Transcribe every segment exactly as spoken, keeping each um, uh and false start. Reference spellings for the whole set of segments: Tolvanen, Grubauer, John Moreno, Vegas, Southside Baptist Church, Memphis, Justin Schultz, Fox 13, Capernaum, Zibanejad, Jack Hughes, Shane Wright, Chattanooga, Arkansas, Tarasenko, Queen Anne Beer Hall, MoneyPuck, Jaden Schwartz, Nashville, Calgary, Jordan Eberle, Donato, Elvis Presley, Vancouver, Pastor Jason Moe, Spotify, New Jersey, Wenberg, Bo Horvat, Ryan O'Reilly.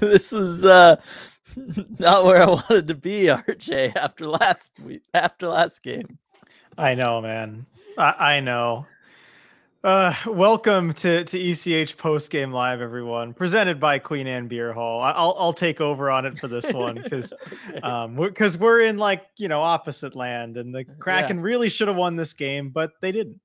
This is uh, not where I wanted to be, R J, after last week, after last game. I know, man. I, I know. Uh, welcome to, to E C H Post Game Live, everyone, presented by Queen Anne Beer Hall. I'll I'll take over on it for this one because okay. um, we're, cause we're in, like, you know, opposite land, and the Kraken yeah. really should have won this game, but they didn't.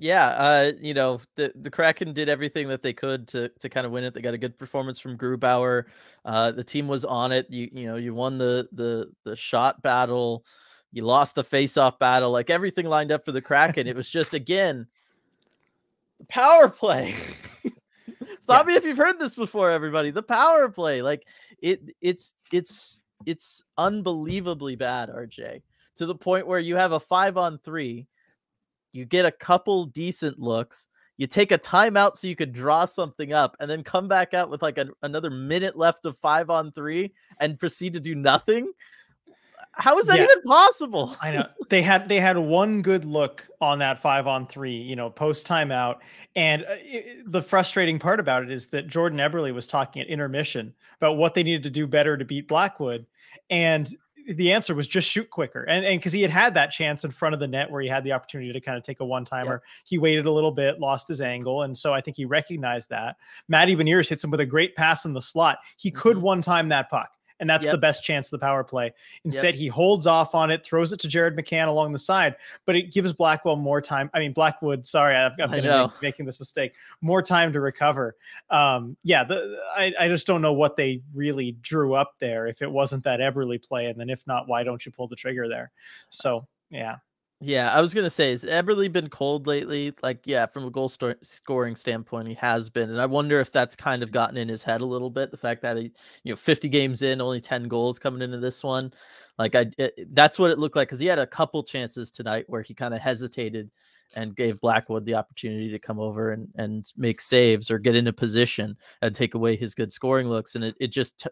Yeah, uh, you know, the, the Kraken did everything that they could to to kind of win it. They got a good performance from Grubauer. Uh, the team was on it. You you know, you won the the the shot battle. You lost the face-off battle. Like, everything lined up for the Kraken. It was just, again... the power play. Stop yeah. me if you've heard this before, everybody. The power play, like it, it's it's it's unbelievably bad, R J, to the point where you have a five on three, you get a couple decent looks, you take a timeout so you could draw something up, and then come back out with like a, another minute left of five on three and proceed to do nothing. How is that yeah. even possible? I know they had they had one good look on that five on three, you know, post timeout. And it, the frustrating part about it is that Jordan Eberle was talking at intermission about what they needed to do better to beat Blackwood, and the answer was just shoot quicker. And and because he had had that chance in front of the net where he had the opportunity to kind of take a one timer, yeah. he waited a little bit, lost his angle, and so I think he recognized that. Matty Beniers hits him with a great pass in the slot. He mm-hmm. could one time that puck. And that's yep. the best chance of the power play. Instead, yep. he holds off on it, throws it to Jared McCann along the side, but it gives Blackwell more time. I mean, Blackwood, sorry, I've, I've been make, making this mistake, more time to recover. Um, yeah, the, I, I just don't know what they really drew up there. If it wasn't that Eberle play, and then if not, why don't you pull the trigger there? So, yeah. Yeah, I was going to say, has Eberle been cold lately? Like, yeah, from a goal st- scoring standpoint, he has been. And I wonder if that's kind of gotten in his head a little bit. The fact that, he, you know, fifty games in, only ten goals coming into this one. Like, I, it, that's what it looked like, because he had a couple chances tonight where he kind of hesitated and gave Blackwood the opportunity to come over and, and make saves or get into position and take away his good scoring looks. And it, it just, t-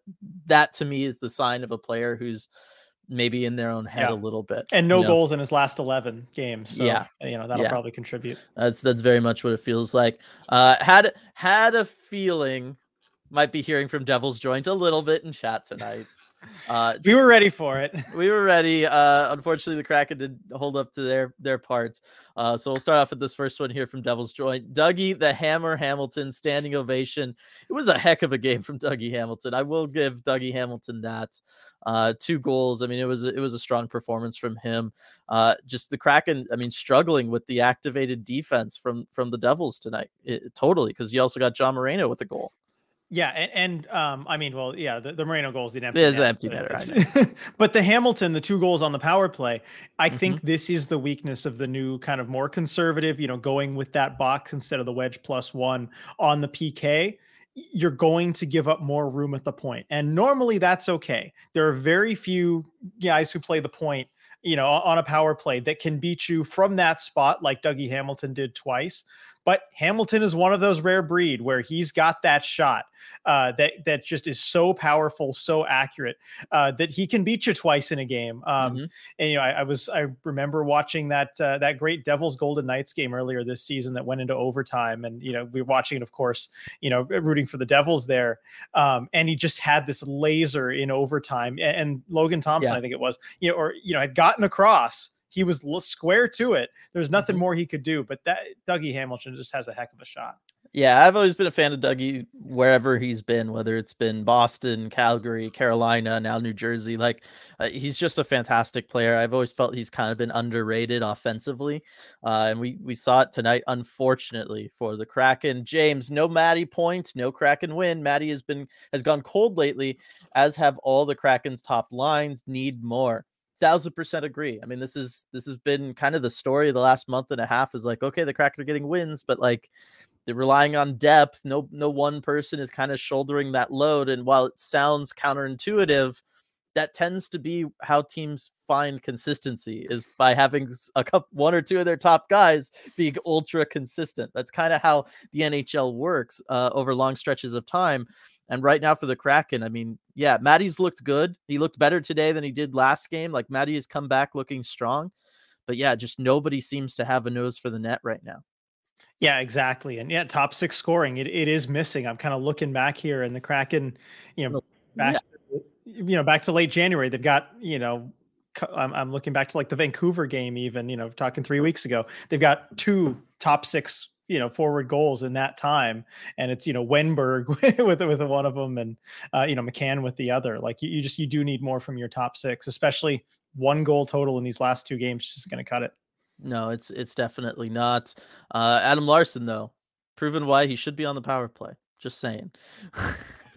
that to me is the sign of a player who's maybe in their own head yeah. a little bit, and no you know? goals in his last eleven games. So, yeah. you know, that'll yeah. probably contribute. That's, that's very much what it feels like. Uh, had, had a feeling might be hearing from Devil's Joint a little bit in chat tonight. Uh, we were ready for it. We were ready. Uh, unfortunately, the Kraken did hold up to their, their parts. Uh, so we'll start off with this first one here from Devil's Joint. Dougie the Hammer Hamilton, standing ovation. It was a heck of a game from Dougie Hamilton. I will give Dougie Hamilton that. Uh, two goals. I mean, it was it was a strong performance from him. Uh, just the Kraken, I mean, struggling with the activated defense from from the Devils tonight. It, totally, because you also got John Moreno with a goal. Yeah, and, and um, I mean, well, yeah, the, the Moreno goal is the empty. It is net, empty netter. But the Hamilton, the two goals on the power play, I mm-hmm. think this is the weakness of the new kind of more conservative, you know, going with that box instead of the wedge plus one on the P K. You're going to give up more room at the point. And normally that's okay. There are very few guys who play the point, you know, on a power play that can beat you from that spot, like Dougie Hamilton did twice. But Hamilton is one of those rare breed where he's got that shot uh, that that just is so powerful, so accurate uh, that he can beat you twice in a game. Um, mm-hmm. And you know, I, I was I remember watching that uh, that great Devils Golden Knights game earlier this season that went into overtime, and you know we were watching it, of course, you know rooting for the Devils there, um, and he just had this laser in overtime, and, and Logan Thompson, yeah. I think it was, you know, or you know, had gotten across. He was square to it. There's nothing mm-hmm. more he could do, but that Dougie Hamilton just has a heck of a shot. Yeah, I've always been a fan of Dougie wherever he's been, whether it's been Boston, Calgary, Carolina, now New Jersey. Like, uh, he's just a fantastic player. I've always felt he's kind of been underrated offensively, uh, and we we saw it tonight, unfortunately, for the Kraken. James, no Matty point, no Kraken win. Matty has been has gone cold lately, as have all the Kraken's top lines. Need more. Thousand percent agree. I mean, this is this has been kind of the story of the last month and a half. Is like, okay, the Kraken are getting wins, but like they're relying on depth. No, no one person is kind of shouldering that load. And while it sounds counterintuitive, that tends to be how teams find consistency, is by having a couple, one or two of their top guys being ultra consistent. That's kind of how the N H L works uh, over long stretches of time. And right now for the Kraken, I mean, yeah, Matty's looked good. He looked better today than he did last game. Like, Matty has come back looking strong. But yeah, just nobody seems to have a nose for the net right now. Yeah, exactly. And yeah, top six scoring, it it is missing. I'm kind of looking back here, and the Kraken, you know, back, yeah. you know, back to late January, they've got, you know, I'm, I'm looking back to like the Vancouver game, even, you know, talking three weeks ago, they've got two top six, you know, forward goals in that time. And it's, you know, Wenberg with, with one of them and, uh, you know, McCann with the other. Like you, you just, you do need more from your top six, especially one goal total in these last two games, just going to cut it. No, it's, it's definitely not. Uh, Adam Larson, though, proven why he should be on the power play. Just saying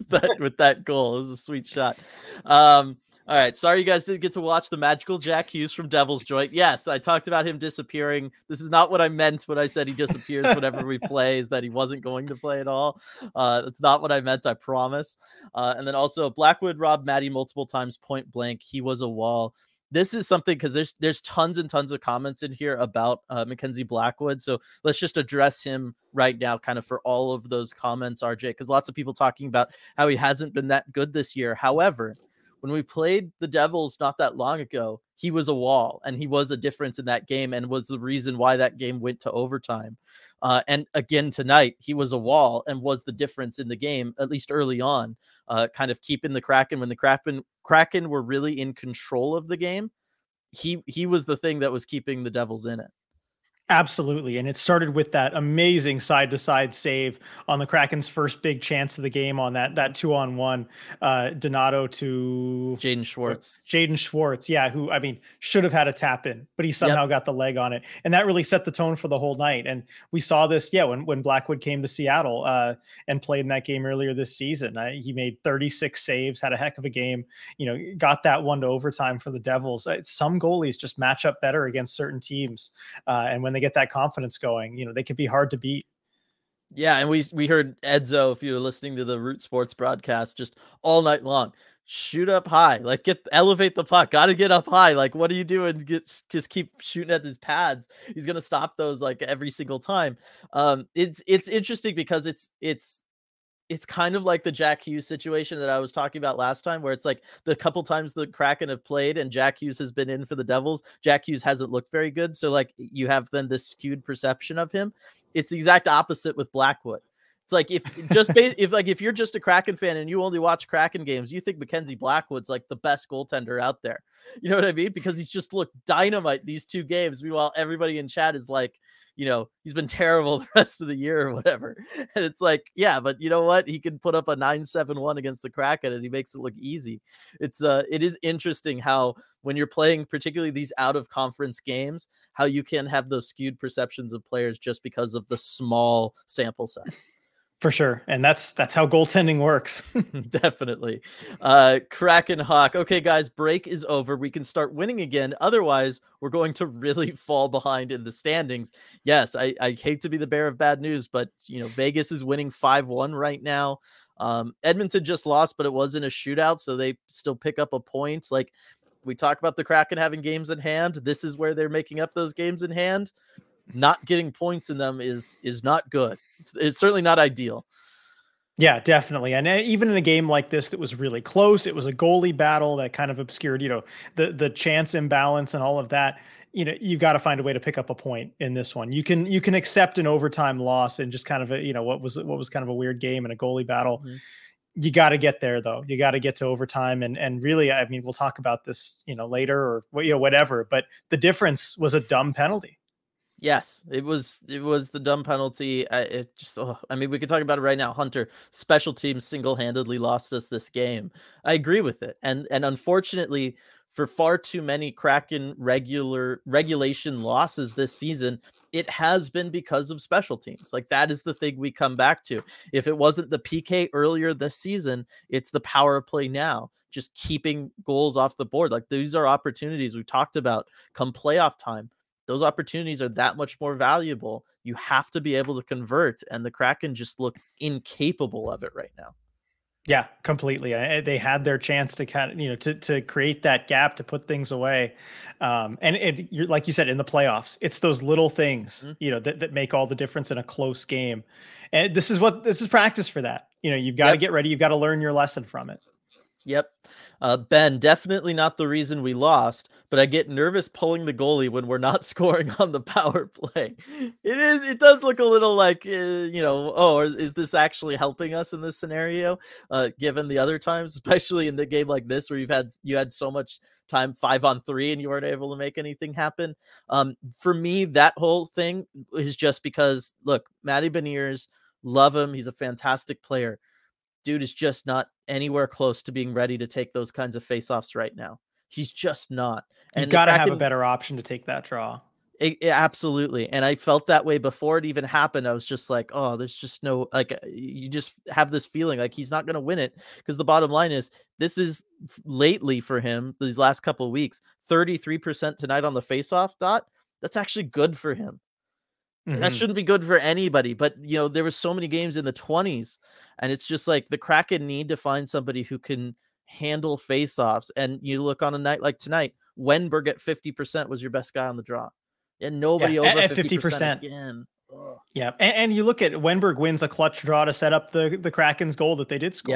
that with that goal, it was a sweet shot. Um, All right. Sorry you guys didn't get to watch the magical Jack Hughes from Devil's Joint. Yes, I talked about him disappearing. This is not what I meant when I said he disappears whenever we play, is that he wasn't going to play at all. Uh, that's not what I meant, I promise. Uh, and then also Blackwood robbed Matty multiple times point blank. He was a wall. This is something, because there's there's tons and tons of comments in here about uh, Mackenzie Blackwood. So let's just address him right now, kind of for all of those comments, R J, because lots of people talking about how he hasn't been that good this year. However, when we played the Devils not that long ago, he was a wall, and he was a difference in that game and was the reason why that game went to overtime. Uh, and again tonight, he was a wall and was the difference in the game, at least early on, uh, kind of keeping the Kraken. When the Kraken, Kraken were really in control of the game, he he was the thing that was keeping the Devils in it. Absolutely. And it started with that amazing side-to-side save on the Kraken's first big chance of the game on that that two-on-one. Uh, Donato to... Jaden Schwartz. Jaden Schwartz, yeah, who, I mean, should have had a tap-in, but he somehow yep. got the leg on it. And that really set the tone for the whole night. And we saw this, yeah, when, when Blackwood came to Seattle uh, and played in that game earlier this season. I, he made thirty-six saves, had a heck of a game, you know, got that one to overtime for the Devils. Some goalies just match up better against certain teams. Uh, and when they get that confidence going, you know, they could be hard to beat. Yeah. And we, we heard Edzo, if you were listening to the Root Sports broadcast, just all night long, shoot up high, like get, elevate the puck, got to get up high. Like, what are you doing? Get, just keep shooting at these pads. He's going to stop those like every single time. Um, it's, it's interesting because it's, it's, it's kind of like the Jack Hughes situation that I was talking about last time, where it's like the couple times the Kraken have played and Jack Hughes has been in for the Devils, Jack Hughes hasn't looked very good. So like you have then this skewed perception of him. It's the exact opposite with Blackwood. It's like, if just, if like, if you're just a Kraken fan and you only watch Kraken games, you think Mackenzie Blackwood's like the best goaltender out there. You know what I mean? Because he's just looked dynamite these two games. Meanwhile, everybody in chat is like, you know, he's been terrible the rest of the year or whatever. And it's like, yeah, but you know what? He can put up a nine seven one against the Kraken and he makes it look easy. It's uh, it is interesting how when you're playing particularly these out of conference games, how you can have those skewed perceptions of players just because of the small sample size. For sure. And that's that's how goaltending works. Definitely. Uh, Kraken Hawk. Okay, guys, break is over. We can start winning again. Otherwise, we're going to really fall behind in the standings. Yes, I, I hate to be the bearer of bad news, but you know, Vegas is winning five one right now. Um, Edmonton just lost, but it wasn't a shootout, so they still pick up a point. Like we talk about the Kraken having games in hand. This is where they're making up those games in hand. Not getting points in them is is not good. It's, it's certainly not ideal. Yeah, definitely. And even in a game like this that was really close, it was a goalie battle that kind of obscured, you know, the the chance imbalance and all of that. You know, you've got to find a way to pick up a point in this one. You can you can accept an overtime loss and just kind of a, you know, what was what was kind of a weird game and a goalie battle. Mm-hmm. You got to get there though. You got to get to overtime. And, and really, I mean, we'll talk about this, you know, later or you know, whatever, but the difference was a dumb penalty. Yes, it was it was the dumb penalty. I, it just, oh, I mean, we could talk about it right now. Hunter, special teams single-handedly lost us this game. I agree with it. And and unfortunately, for far too many Kraken regular regulation losses this season, it has been because of special teams. Like, that is the thing we come back to. If it wasn't the P K earlier this season, it's the power play now. Just keeping goals off the board. Like, these are opportunities we've talked about come playoff time. Those opportunities are that much more valuable. You have to be able to convert, and the Kraken just look incapable of it right now. Yeah, completely. I, they had their chance to kind of, you know, to, to create that gap, to put things away. Um, and it, you're, like you said, in the playoffs, it's those little things, mm-hmm. you know, that, that make all the difference in a close game. And this is what, this is practice for that. You know, you've got yep. to get ready. You've got to learn your lesson from it. Yep. Uh, Ben, definitely not the reason we lost, but I get nervous pulling the goalie when we're not scoring on the power play. It is. It does look a little like, uh, you know, oh, is this actually helping us in this scenario, uh, given the other times, especially in the game like this where you've had you had so much time five on three and you weren't able to make anything happen. Um, for me, that whole thing is just because, look, Matty Beniers, love him. He's a fantastic player. Dude is just not anywhere close to being ready to take those kinds of face-offs right now. He's just not. And you got to have a better option to take that draw. It, it, absolutely. And I felt that way before it even happened. I was just like, oh, there's just no, like, you just have this feeling like he's not going to win it. Because the bottom line is, this is lately for him, these last couple of weeks, thirty-three percent tonight on the face-off dot. That's actually good for him. Mm-hmm. That shouldn't be good for anybody, but you know, there were so many games in the twenties, and it's just like the Kraken need to find somebody who can handle faceoffs. And you look on a night like tonight, Wenberg at fifty percent was your best guy on the draw, and nobody yeah, over at fifty percent, fifty percent again. Ugh. Yeah, and, and you look at Wenberg wins a clutch draw to set up the the Kraken's goal that they did score,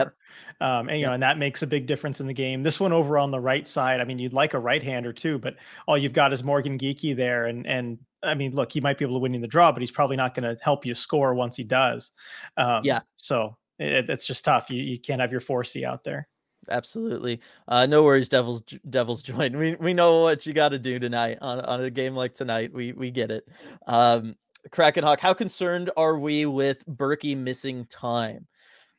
yep. um, and you yep. know, and that makes a big difference in the game. This one over on the right side, I mean, you'd like a right-hander too, but all you've got is Morgan Geekie there, and and. I mean, look, he might be able to win in the draw, but he's probably not going to help you score once he does. Um, yeah. So it, it's just tough. You you can't have your four C out there. Absolutely. Uh, no worries, Devils, Devils join. We we know what you got to do tonight on, on a game like tonight. We we get it. Um, Kraken Hawk, how concerned are we with Berkey missing time?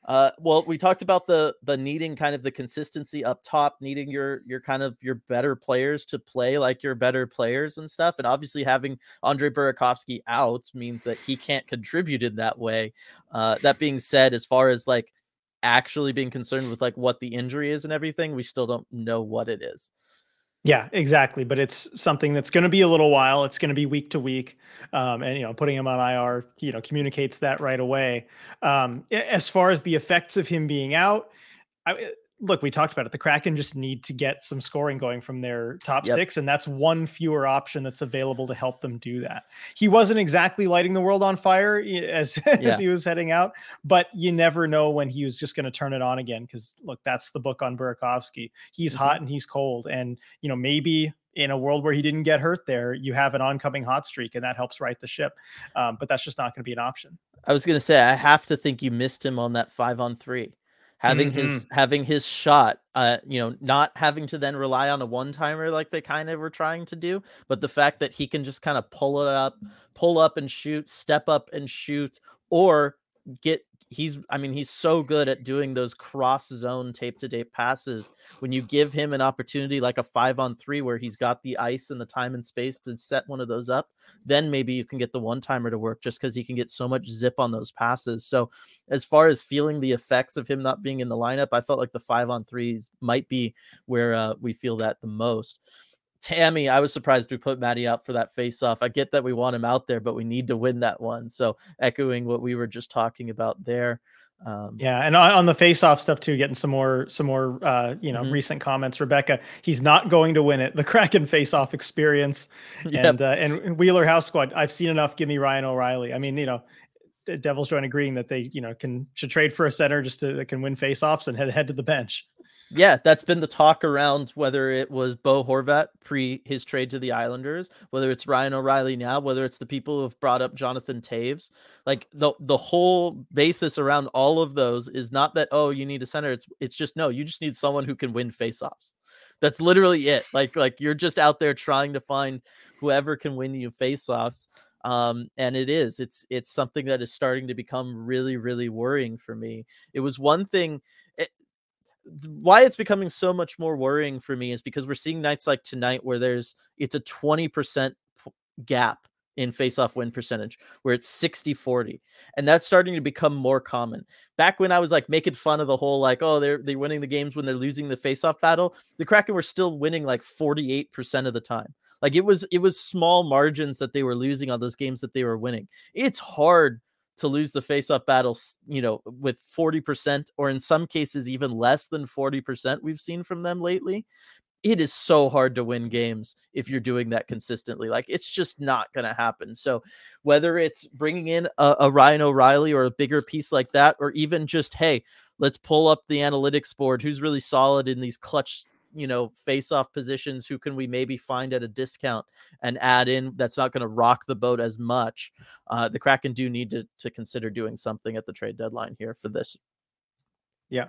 Uh, well, we talked about the the needing kind of the consistency up top, needing your your kind of your better players to play like your better players and stuff. And obviously having Andre Burakovsky out means that he can't contribute in that way. Uh, that being said, as far as like actually being concerned with like what the injury is and everything, we still don't know what it is. Yeah, exactly. But it's something that's going to be a little while. It's going to be week to week. Um, and, you know, putting him on I R, you know, communicates that right away. Um, as far as the effects of him being out, I, look, we talked about it. The Kraken just need to get some scoring going from their top yep. six. And that's one fewer option that's available to help them do that. He wasn't exactly lighting the world on fire as, yeah. as he was heading out, but you never know when he was just going to turn it on again. Cause look, that's the book on Burakovsky. He's mm-hmm. hot and he's cold. And, you know, maybe in a world where he didn't get hurt there, you have an oncoming hot streak and that helps right the ship. Um, but that's just not going to be an option. I was going to say, I have to think you missed him on that five on three. Having mm-hmm. his having his shot, uh, you know, not having to then rely on a one-timer like they kind of were trying to do, but the fact that he can just kind of pull it up, pull up and shoot, step up and shoot, or get he's I mean, he's so good at doing those cross-zone tape-to-tape passes. When you give him an opportunity like a five-on-three where he's got the ice and the time and space to set one of those up, then maybe you can get the one-timer to work just because he can get so much zip on those passes. So as far as feeling the effects of him not being in the lineup, I felt like the five-on-threes might be where uh, we feel that the most. Tammy, I was surprised we put Matty out for that face-off. I get that we want him out there, but we need to win that one. So echoing what we were just talking about there. Um, yeah, and on, on the face-off stuff too, getting some more, some more, uh, you know, mm-hmm. recent comments. Rebecca, he's not going to win it. The Kraken face-off experience, yep. and uh, and Wheeler House Squad. I've seen enough. Give me Ryan O'Reilly. I mean, you know, the Devils join agreeing that they, you know, can should trade for a center just to that can win face-offs and head head to the bench. Yeah, that's been the talk around whether it was Bo Horvat pre his trade to the Islanders, whether it's Ryan O'Reilly now, whether it's the people who have brought up Jonathan Toews. Like the the whole basis around all of those is not that, oh, you need a center. It's it's just, no, you just need someone who can win faceoffs. That's literally it. Like, like you're just out there trying to find whoever can win you faceoffs. Um, and it is, it's, it's something that is starting to become really, really worrying for me. It was one thing. It, Why it's becoming so much more worrying for me is because we're seeing nights like tonight where there's it's a twenty percent gap in face-off win percentage where it's sixty forty, and that's starting to become more common. Back when I was like making fun of the whole like, oh, they're they're winning the games when they're losing the face-off battle, the Kraken were still winning like forty-eight percent of the time. Like it was it was small margins that they were losing on those games that they were winning. It's hard to lose the face-off battle, you know, with forty percent or in some cases even less than forty percent we've seen from them lately. It is so hard to win games if you're doing that consistently. Like, it's just not going to happen. So whether it's bringing in a, a Ryan O'Reilly or a bigger piece like that, or even just, hey, let's pull up the analytics board. Who's really solid in these clutch, you know, face-off positions? Who can we maybe find at a discount and add in? That's not going to rock the boat as much. Uh, the Kraken do need to to consider doing something at the trade deadline here for this. Yeah.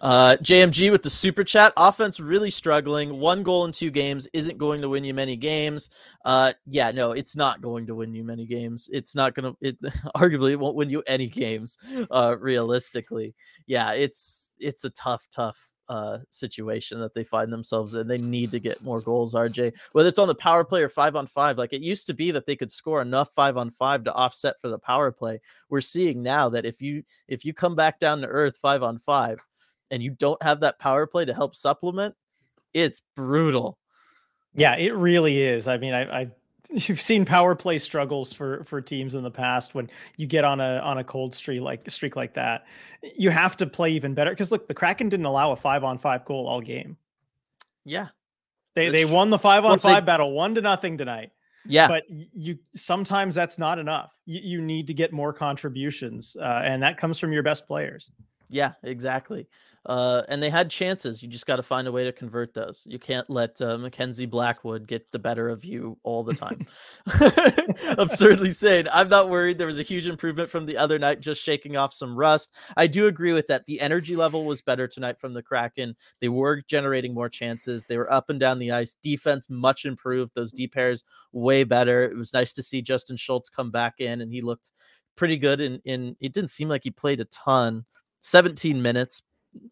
Uh, J M G with the super chat. Offense really struggling. One goal in two games isn't going to win you many games. Uh, yeah, no, it's not going to win you many games. It's not going to, it arguably it won't win you any games, uh, realistically. Yeah, it's, it's a tough, tough uh, situation that they find themselves in. They need to get more goals, R J, whether it's on the power play or five on five. Like, it used to be that they could score enough five on five to offset for the power play. We're seeing now that if you, if you come back down to earth five on five and you don't have that power play to help supplement, it's brutal. Yeah, it really is. I mean, I, I, you've seen power play struggles for, for teams in the past. When you get on a, on a cold streak, like streak like that, you have to play even better. Cause look, the Kraken didn't allow a five on five goal all game. Yeah. They, they won the five on five battle one to nothing tonight. Yeah. But you, sometimes that's not enough. You, you need to get more contributions. Uh, and that comes from your best players. Yeah, exactly. Uh, and they had chances. You just got to find a way to convert those. You can't let uh, Mackenzie Blackwood get the better of you all the time. Absurdly sane. I'm not worried. There was a huge improvement from the other night, just shaking off some rust. I do agree with that. The energy level was better tonight from the Kraken. They were generating more chances. They were up and down the ice. Defense much improved. Those deep pairs way better. It was nice to see Justin Schultz come back in, and he looked pretty good. And in, in, it didn't seem like he played a ton. seventeen minutes,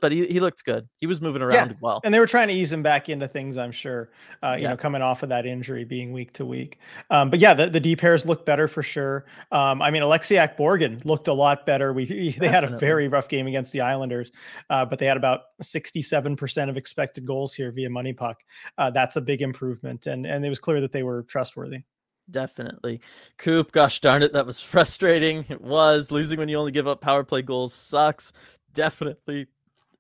but he, he looked good. He was moving around yeah. well. And they were trying to ease him back into things, I'm sure, uh, you yeah. know, coming off of that injury, being week to week. Um, but yeah, the, the D pairs looked better for sure. Um, I mean, Oleksiak Borgen looked a lot better. We They Definitely. had a very rough game against the Islanders, uh, but they had about sixty-seven percent of expected goals here via Money Puck. Uh, that's a big improvement. And, and it was clear that they were trustworthy. Definitely. Coop, gosh darn it, that was frustrating. It was. Losing when you only give up power play goals sucks. Definitely.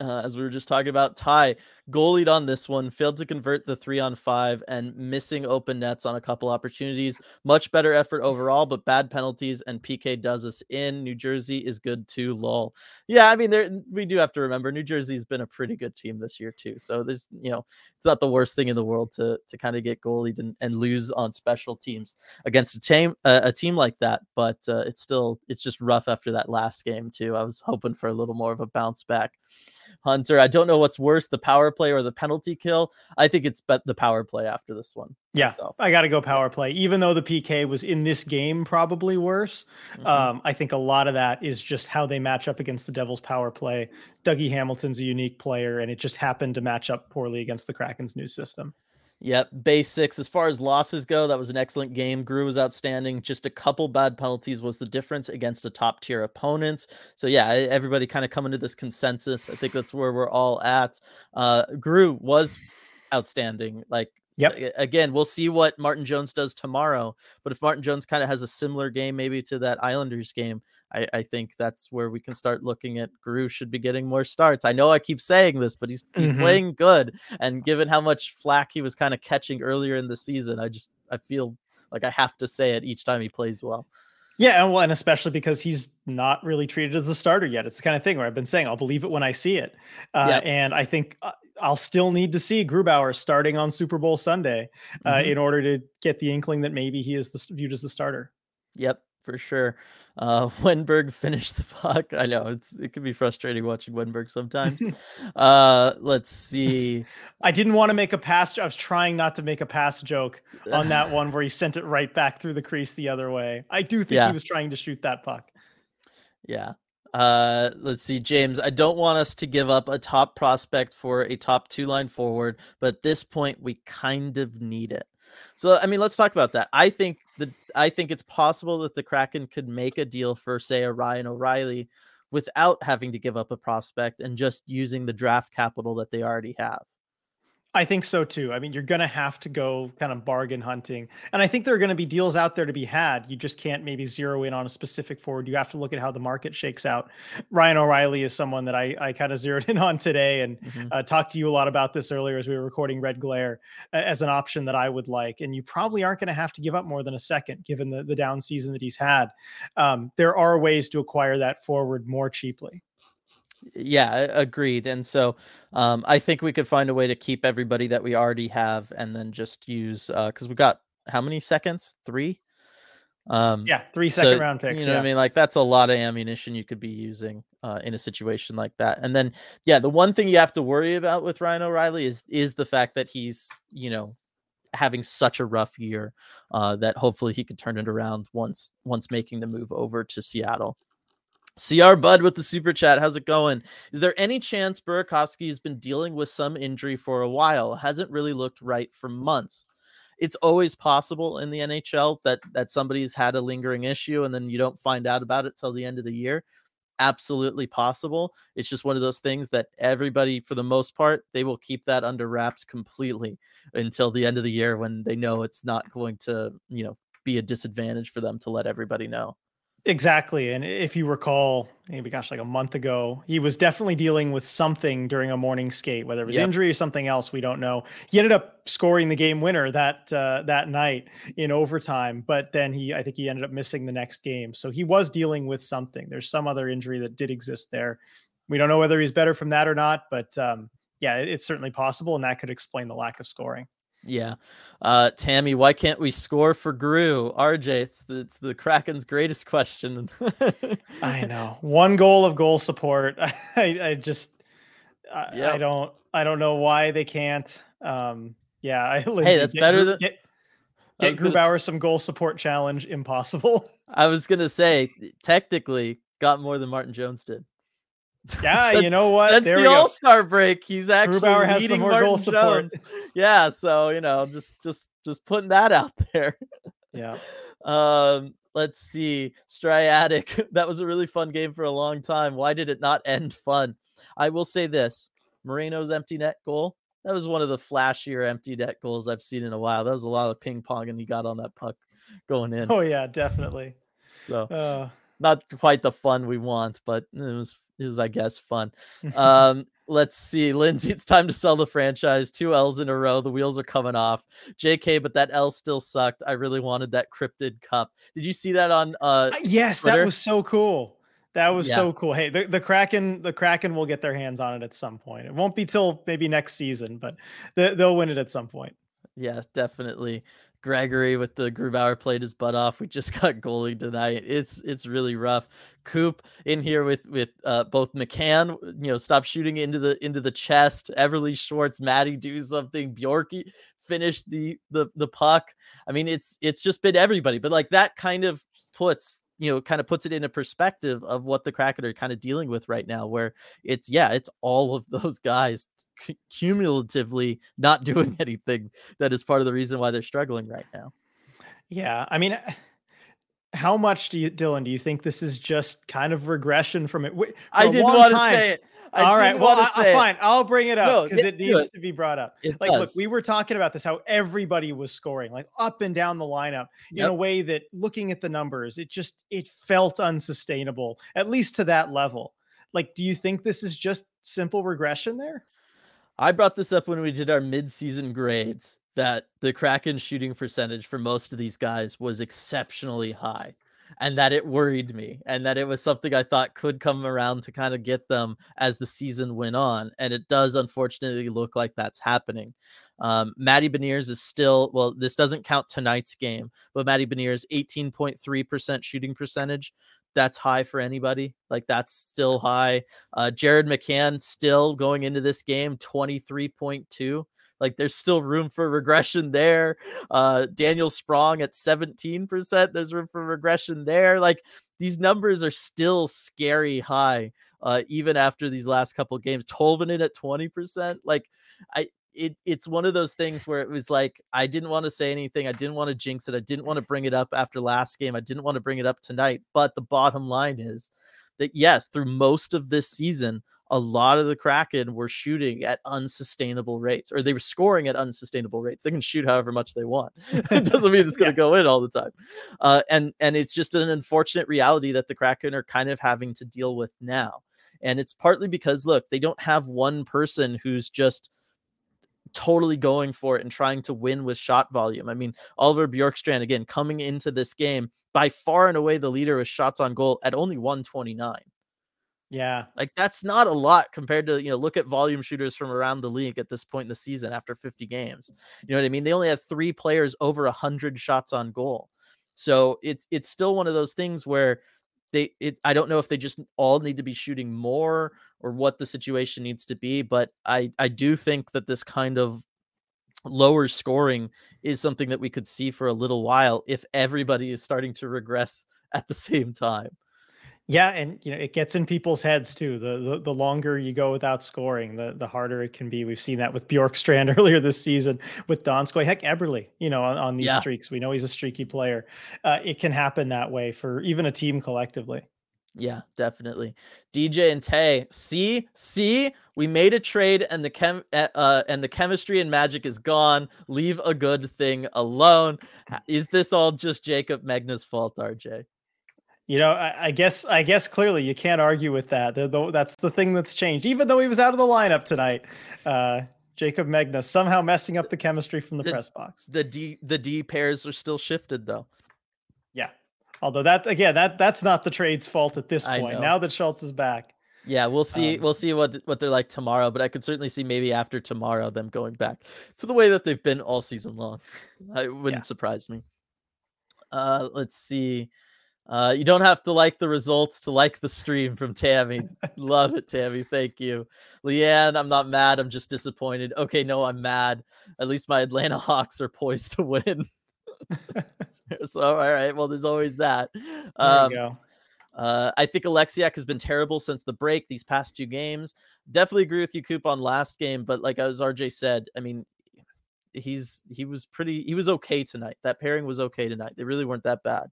Uh, as we were just talking about, Ty goalied on this one, failed to convert the three on five and missing open nets on a couple opportunities. Much better effort overall, but bad penalties and P K does us in. New Jersey is good too, lol. Yeah, I mean, there we do have to remember New Jersey's been a pretty good team this year too. So there's, you know, it's not the worst thing in the world to to kind of get goalied and, and lose on special teams against a team uh, a team like that. But uh, it's still it's just rough after that last game too. I was hoping for a little more of a bounce back. Hunter, I don't know what's worse, the power play or the penalty kill. I think it's bet the power play after this one. Yeah, myself. I got to go power play. Even though the P K was in this game probably worse, mm-hmm. um, I think a lot of that is just how they match up against the Devils' power play. Dougie Hamilton's a unique player, and it just happened to match up poorly against the Kraken's new system. Yep, basics. As far as losses go, that was an excellent game. Grew was outstanding. Just a couple bad penalties was the difference against a top-tier opponent. So, yeah, everybody kind of coming to this consensus. I think that's where we're all at. Uh, Grew was outstanding. Like, yep. Again, we'll see what Martin Jones does tomorrow. But if Martin Jones kind of has a similar game maybe to that Islanders game, I, I think that's where we can start looking at Gru should be getting more starts. I know I keep saying this, but he's he's mm-hmm. playing good. And given how much flack he was kind of catching earlier in the season, I just I feel like I have to say it each time he plays well. Yeah, well, and especially because he's not really treated as a starter yet. It's the kind of thing where I've been saying, I'll believe it when I see it. Uh, yep. And I think I'll still need to see Grubauer starting on Super Bowl Sunday uh, mm-hmm. in order to get the inkling that maybe he is the, viewed as the starter. Yep. For sure. Uh, Wenberg finished the puck. I know it's it can be frustrating watching Wenberg sometimes. uh, let's see. I didn't want to make a pass. I was trying not to make a pass joke on that one where he sent it right back through the crease the other way. I do think yeah. he was trying to shoot that puck. Yeah. Uh, let's see, James, I don't want us to give up a top prospect for a top two line forward, but at this point we kind of need it. So, I mean, let's talk about that. I think the I think it's possible that the Kraken could make a deal for, say, a Ryan O'Reilly without having to give up a prospect and just using the draft capital that they already have. I think so, too. I mean, you're going to have to go kind of bargain hunting. And I think there are going to be deals out there to be had. You just can't maybe zero in on a specific forward. You have to look at how the market shakes out. Ryan O'Reilly is someone that I, I kind of zeroed in on today and mm-hmm. uh, talked to you a lot about this earlier as we were recording Red Glare uh, as an option that I would like. And you probably aren't going to have to give up more than a second, given the, the down season that he's had. Um, there are ways to acquire that forward more cheaply. Yeah, agreed. And so um, I think we could find a way to keep everybody that we already have and then just use uh, because we got how many seconds? Three. Um, yeah, three second so, round picks. You know yeah. what I mean? Like, that's a lot of ammunition you could be using uh, in a situation like that. And then, yeah, the one thing you have to worry about with Ryan O'Reilly is is the fact that he's, you know, having such a rough year uh, that hopefully he could turn it around once once making the move over to Seattle. C R Bud with the super chat. How's it going? Is there any chance Burakovsky has been dealing with some injury for a while? Hasn't really looked right for months. It's always possible in the N H L that, that somebody's had a lingering issue and then you don't find out about it till the end of the year. Absolutely possible. It's just one of those things that everybody, for the most part, they will keep that under wraps completely until the end of the year when they know it's not going to, you know, be a disadvantage for them to let everybody know. Exactly. And if you recall, maybe gosh, like a month ago, he was definitely dealing with something during a morning skate, whether it was yep. injury or something else. We don't know. He ended up scoring the game winner that uh, that night in overtime, but then he I think he ended up missing the next game. So he was dealing with something. There's some other injury that did exist there. We don't know whether he's better from that or not, but um, yeah, it's certainly possible. And that could explain the lack of scoring. Yeah. Uh, Tammy, why can't we score for Gru? R J, it's the, it's the Kraken's greatest question. I know. One goal of goal support. I, I just, I, yep. I don't, I don't know why they can't. Um, yeah. I, hey, that's get, better than get, get Grubauer gonna... some goal support challenge. Impossible. I was going to say, technically got more than Martin Jones did. Yeah, since, you know what? Since there the All Star break, he's actually leading Martin goal Jones. Yeah, so you know, just just just putting that out there. Yeah. Um. Let's see, Striatic. That was a really fun game for a long time. Why did it not end fun? I will say this: Moreno's empty net goal. That was one of the flashier empty net goals I've seen in a while. That was a lot of ping pong, and he got on that puck going in. Oh yeah, definitely. So uh, not quite the fun we want, but it was. Is I guess fun. Um, let's see, Lindsay. It's time to sell the franchise. Two L's in a row. The wheels are coming off. J K, but that L still sucked. I really wanted that cryptid cup. Did you see that on? Uh, yes, Twitter? That was so cool. That was yeah. so cool. Hey, the, the Kraken, the Kraken will get their hands on it at some point. It won't be till maybe next season, but they, they'll win it at some point. Yeah, definitely. Gregory with the Grubauer played his butt off. We just got goalie tonight. It's it's really rough. Coop in here with with uh, both McCann, you know, stop shooting into the into the chest. Everly Schwartz, Matty do something. Bjorky finished the the the puck. I mean, it's it's just been everybody. But like that kind of puts you know kind of puts it into perspective of what the Kraken are kind of dealing with right now, where it's yeah, it's all of those guys c- cumulatively not doing anything. That is part of the reason why they're struggling right now. Yeah, I mean, how much do you, Dylan? Do you think this is just kind of regression from it? For I didn't want time, to say it. I all right, well, I, I, fine. It. I'll bring it up because no, it, it needs it. to be brought up. It like, does. Look, we were talking about this, how everybody was scoring, like up and down the lineup yep. in a way that, looking at the numbers, it just it felt unsustainable, at least to that level. Like, do you think this is just simple regression there? I brought this up when we did our mid-season grades that the Kraken shooting percentage for most of these guys was exceptionally high. And that it worried me and that it was something I thought could come around to kind of get them as the season went on. And it does, unfortunately, look like that's happening. Um, Matty Beniers is still, well, this doesn't count tonight's game, but Matty Beniers, eighteen point three percent shooting percentage. That's high for anybody. Like that's still high. Uh, Jared McCann still going into this game, twenty-three point two. Like there's still room for regression there. Uh, Daniel Sprong at seventeen percent. There's room for regression there. Like these numbers are still scary high, uh, even after these last couple of games. Tolvanen at twenty percent. Like I, it, it's one of those things where it was like, I didn't want to say anything. I didn't want to jinx it. I didn't want to bring it up after last game. I didn't want to bring it up tonight. But the bottom line is that yes, through most of this season, a lot of the Kraken were shooting at unsustainable rates, or they were scoring at unsustainable rates. They can shoot however much they want. It doesn't mean it's going to yeah. go in all the time. Uh, and, and it's just an unfortunate reality that the Kraken are kind of having to deal with now. And it's partly because, look, they don't have one person who's just totally going for it and trying to win with shot volume. I mean, Oliver Bjorkstrand, again, coming into this game, by far and away the leader with shots on goal at only one twenty-nine. Yeah. Like that's not a lot compared to, you know, look at volume shooters from around the league at this point in the season after fifty games. You know what I mean? They only had three players over a hundred shots on goal. So it's, it's still one of those things where they, it, I don't know if they just all need to be shooting more or what the situation needs to be, but I, I do think that this kind of lower scoring is something that we could see for a little while if everybody is starting to regress at the same time. Yeah. And, you know, it gets in people's heads too. The, the, the longer you go without scoring, the, the harder it can be. We've seen that with Bjorkstrand earlier this season, with Donskoy, heck, Eberle, you know, on, on these yeah. streaks. We know he's a streaky player. Uh, it can happen that way for even a team collectively. Yeah, definitely. D J and Tay, see, see, we made a trade and the chem, uh, and the chemistry and magic is gone. Leave a good thing alone. Is this all just Jacob Megna's fault, R J? You know, I, I guess, I guess clearly you can't argue with that. The, the, that's the thing that's changed, even though he was out of the lineup tonight. Uh, Jacob Megna somehow messing up the chemistry from the, the press box. The D, the D pairs are still shifted though. Yeah. Although that, again, that that's not the trade's fault at this point. Now that Schultz is back. Yeah. We'll see. Um, we'll see what, what they're like tomorrow, but I could certainly see maybe after tomorrow, them going back to the way that they've been all season long. It wouldn't yeah. surprise me. Uh, let's see. Uh, you don't have to like the results to like the stream from Tammy. Love it, Tammy. Thank you. Leanne, I'm not mad. I'm just disappointed. Okay, no, I'm mad. At least my Atlanta Hawks are poised to win. So, all right. Well, there's always that. Um, there you go. Uh, I think Oleksiak has been terrible since the break these past two games. Definitely agree with you, Coop, on last game. But like as R J said, I mean, he's he was pretty, he was okay tonight. That pairing was okay tonight. They really weren't that bad.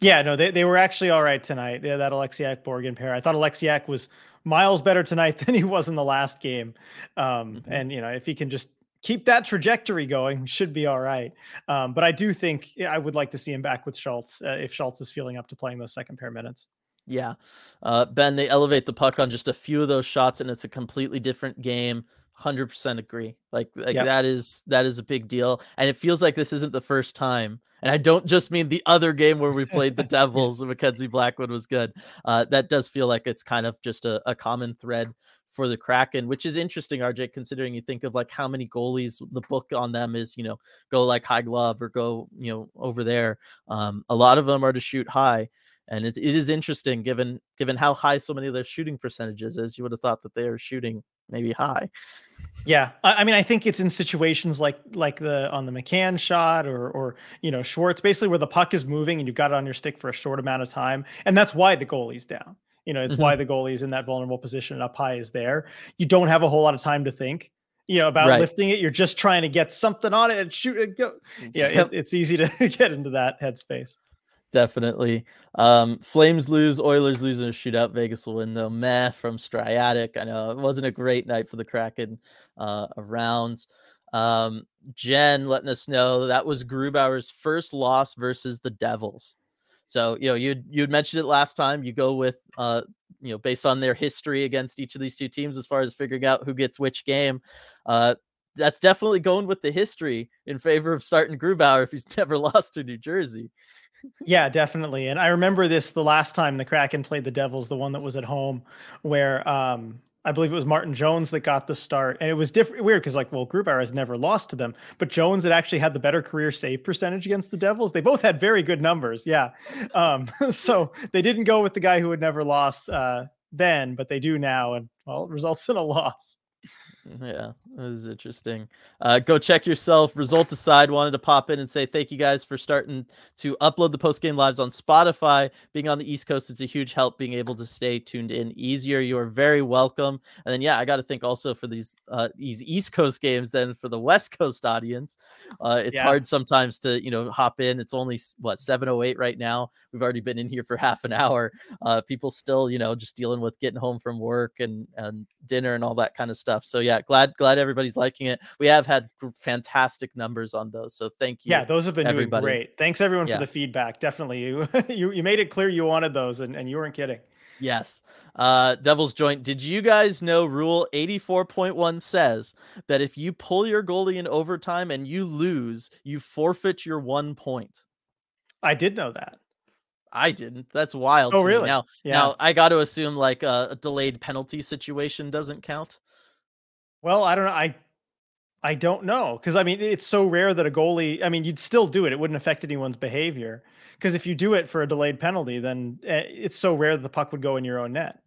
Yeah, no, they, they were actually all right tonight. Yeah, that Oleksiak-Borgen pair. I thought Oleksiak was miles better tonight than he was in the last game. Um, mm-hmm. And, you know, if he can just keep that trajectory going, should be all right. Um, but I do think I would like to see him back with Schultz uh, if Schultz is feeling up to playing those second pair minutes. Yeah. Uh, Ben, they elevate the puck on just a few of those shots, and it's a completely different game. one hundred percent agree. Like, like yep. that is that is a big deal. And it feels like this isn't the first time. And I don't just mean the other game where we played the Devils and Mackenzie Blackwood was good. Uh, that does feel like it's kind of just a, a common thread for the Kraken, which is interesting, R J, considering you think of like how many goalies the book on them is, you know, go like high glove or go, you know, over there. Um, a lot of them are to shoot high. And it, it is interesting given given how high so many of their shooting percentages is. You would have thought that they are shooting maybe high. Yeah. I, I mean, I think it's in situations like, like the, on the McCann shot or, or, you know, Schwartz, basically where the puck is moving and you've got it on your stick for a short amount of time. And that's why the goalie's down. You know, it's mm-hmm. why the goalie's in that vulnerable position and up high is there. You don't have a whole lot of time to think, you know, about right. lifting it. You're just trying to get something on it and shoot it. Go. Yeah. Yep. It, it's easy to get into that headspace. Definitely. Um, Flames lose, Oilers lose in a shootout. Vegas will win though. Meh from Striatic. I know it wasn't a great night for the Kraken uh, around. Um, Jen letting us know that was Grubauer's first loss versus the Devils. So, you know, you'd, you'd mentioned it last time. You go with, uh, you know, based on their history against each of these two teams as far as figuring out who gets which game. Uh, that's definitely going with the history in favor of starting Grubauer if he's never lost to New Jersey. Yeah, definitely. And I remember this the last time the Kraken played the Devils, the one that was at home where um, I believe it was Martin Jones that got the start. And it was different, weird because like, well, Grubauer has never lost to them, but Jones had actually had the better career save percentage against the Devils. They both had very good numbers. Yeah. Um, so they didn't go with the guy who had never lost uh, then, but they do now. And well, it results in a loss. Yeah, that is interesting. Uh, go check yourself. Results aside, wanted to pop in and say thank you guys for starting to upload the post game lives on Spotify. Being on the East Coast, it's a huge help being able to stay tuned in easier. You are very welcome. And then, yeah, I got to thank also for these uh, these East Coast games. Then for the West Coast audience, uh, it's yeah. hard sometimes to you know hop in. It's only what seven oh eight right now. We've already been in here for half an hour. Uh, people still you know just dealing with getting home from work and and dinner and all that kind of stuff. So yeah, glad glad everybody's liking it. We have had fantastic numbers on those, so thank you. Yeah, those have been everybody. Doing great. Thanks everyone yeah. for the feedback. Definitely, you, you you made it clear you wanted those, and, and you weren't kidding. Yes, uh, Devil's Joint. Did you guys know Rule eighty-four point one says that if you pull your goalie in overtime and you lose, you forfeit your one point? I did know that. I didn't. That's wild. Oh, really? Now, yeah. now I got to assume like a, a delayed penalty situation doesn't count. Well, I don't know. I, I don't know. Cause I mean, it's so rare that a goalie, I mean, you'd still do it. It wouldn't affect anyone's behavior. Cause if you do it for a delayed penalty, then it's so rare that the puck would go in your own net.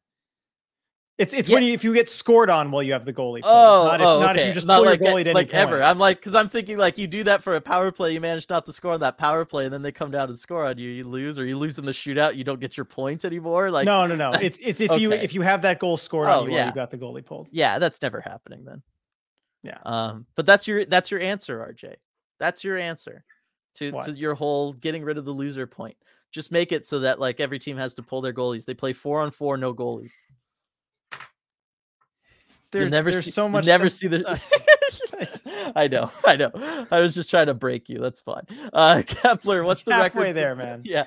It's it's yeah. when you, if you get scored on while you have the goalie. Oh, not if, oh, not okay. if you just not pull like, your goalie at like any ever. Point. I'm like, because I'm thinking like you do that for a power play, you manage not to score on that power play, and then they come down and score on you. You lose, or you lose in the shootout. You don't get your point anymore. Like no, no, no. It's it's if okay. you if you have that goal scored oh, on you yeah. while you got the goalie pulled. Yeah, that's never happening then. Yeah. Um, but that's your that's your answer, R J. That's your answer to what? to your whole getting rid of the loser point. Just make it so that like every team has to pull their goalies. They play four on four, no goalies. There, you never there's see, so much. You never see the. I know, I know. I was just trying to break you. That's fine. Uh, Kepler, what's the halfway record? There, for, man. Yeah.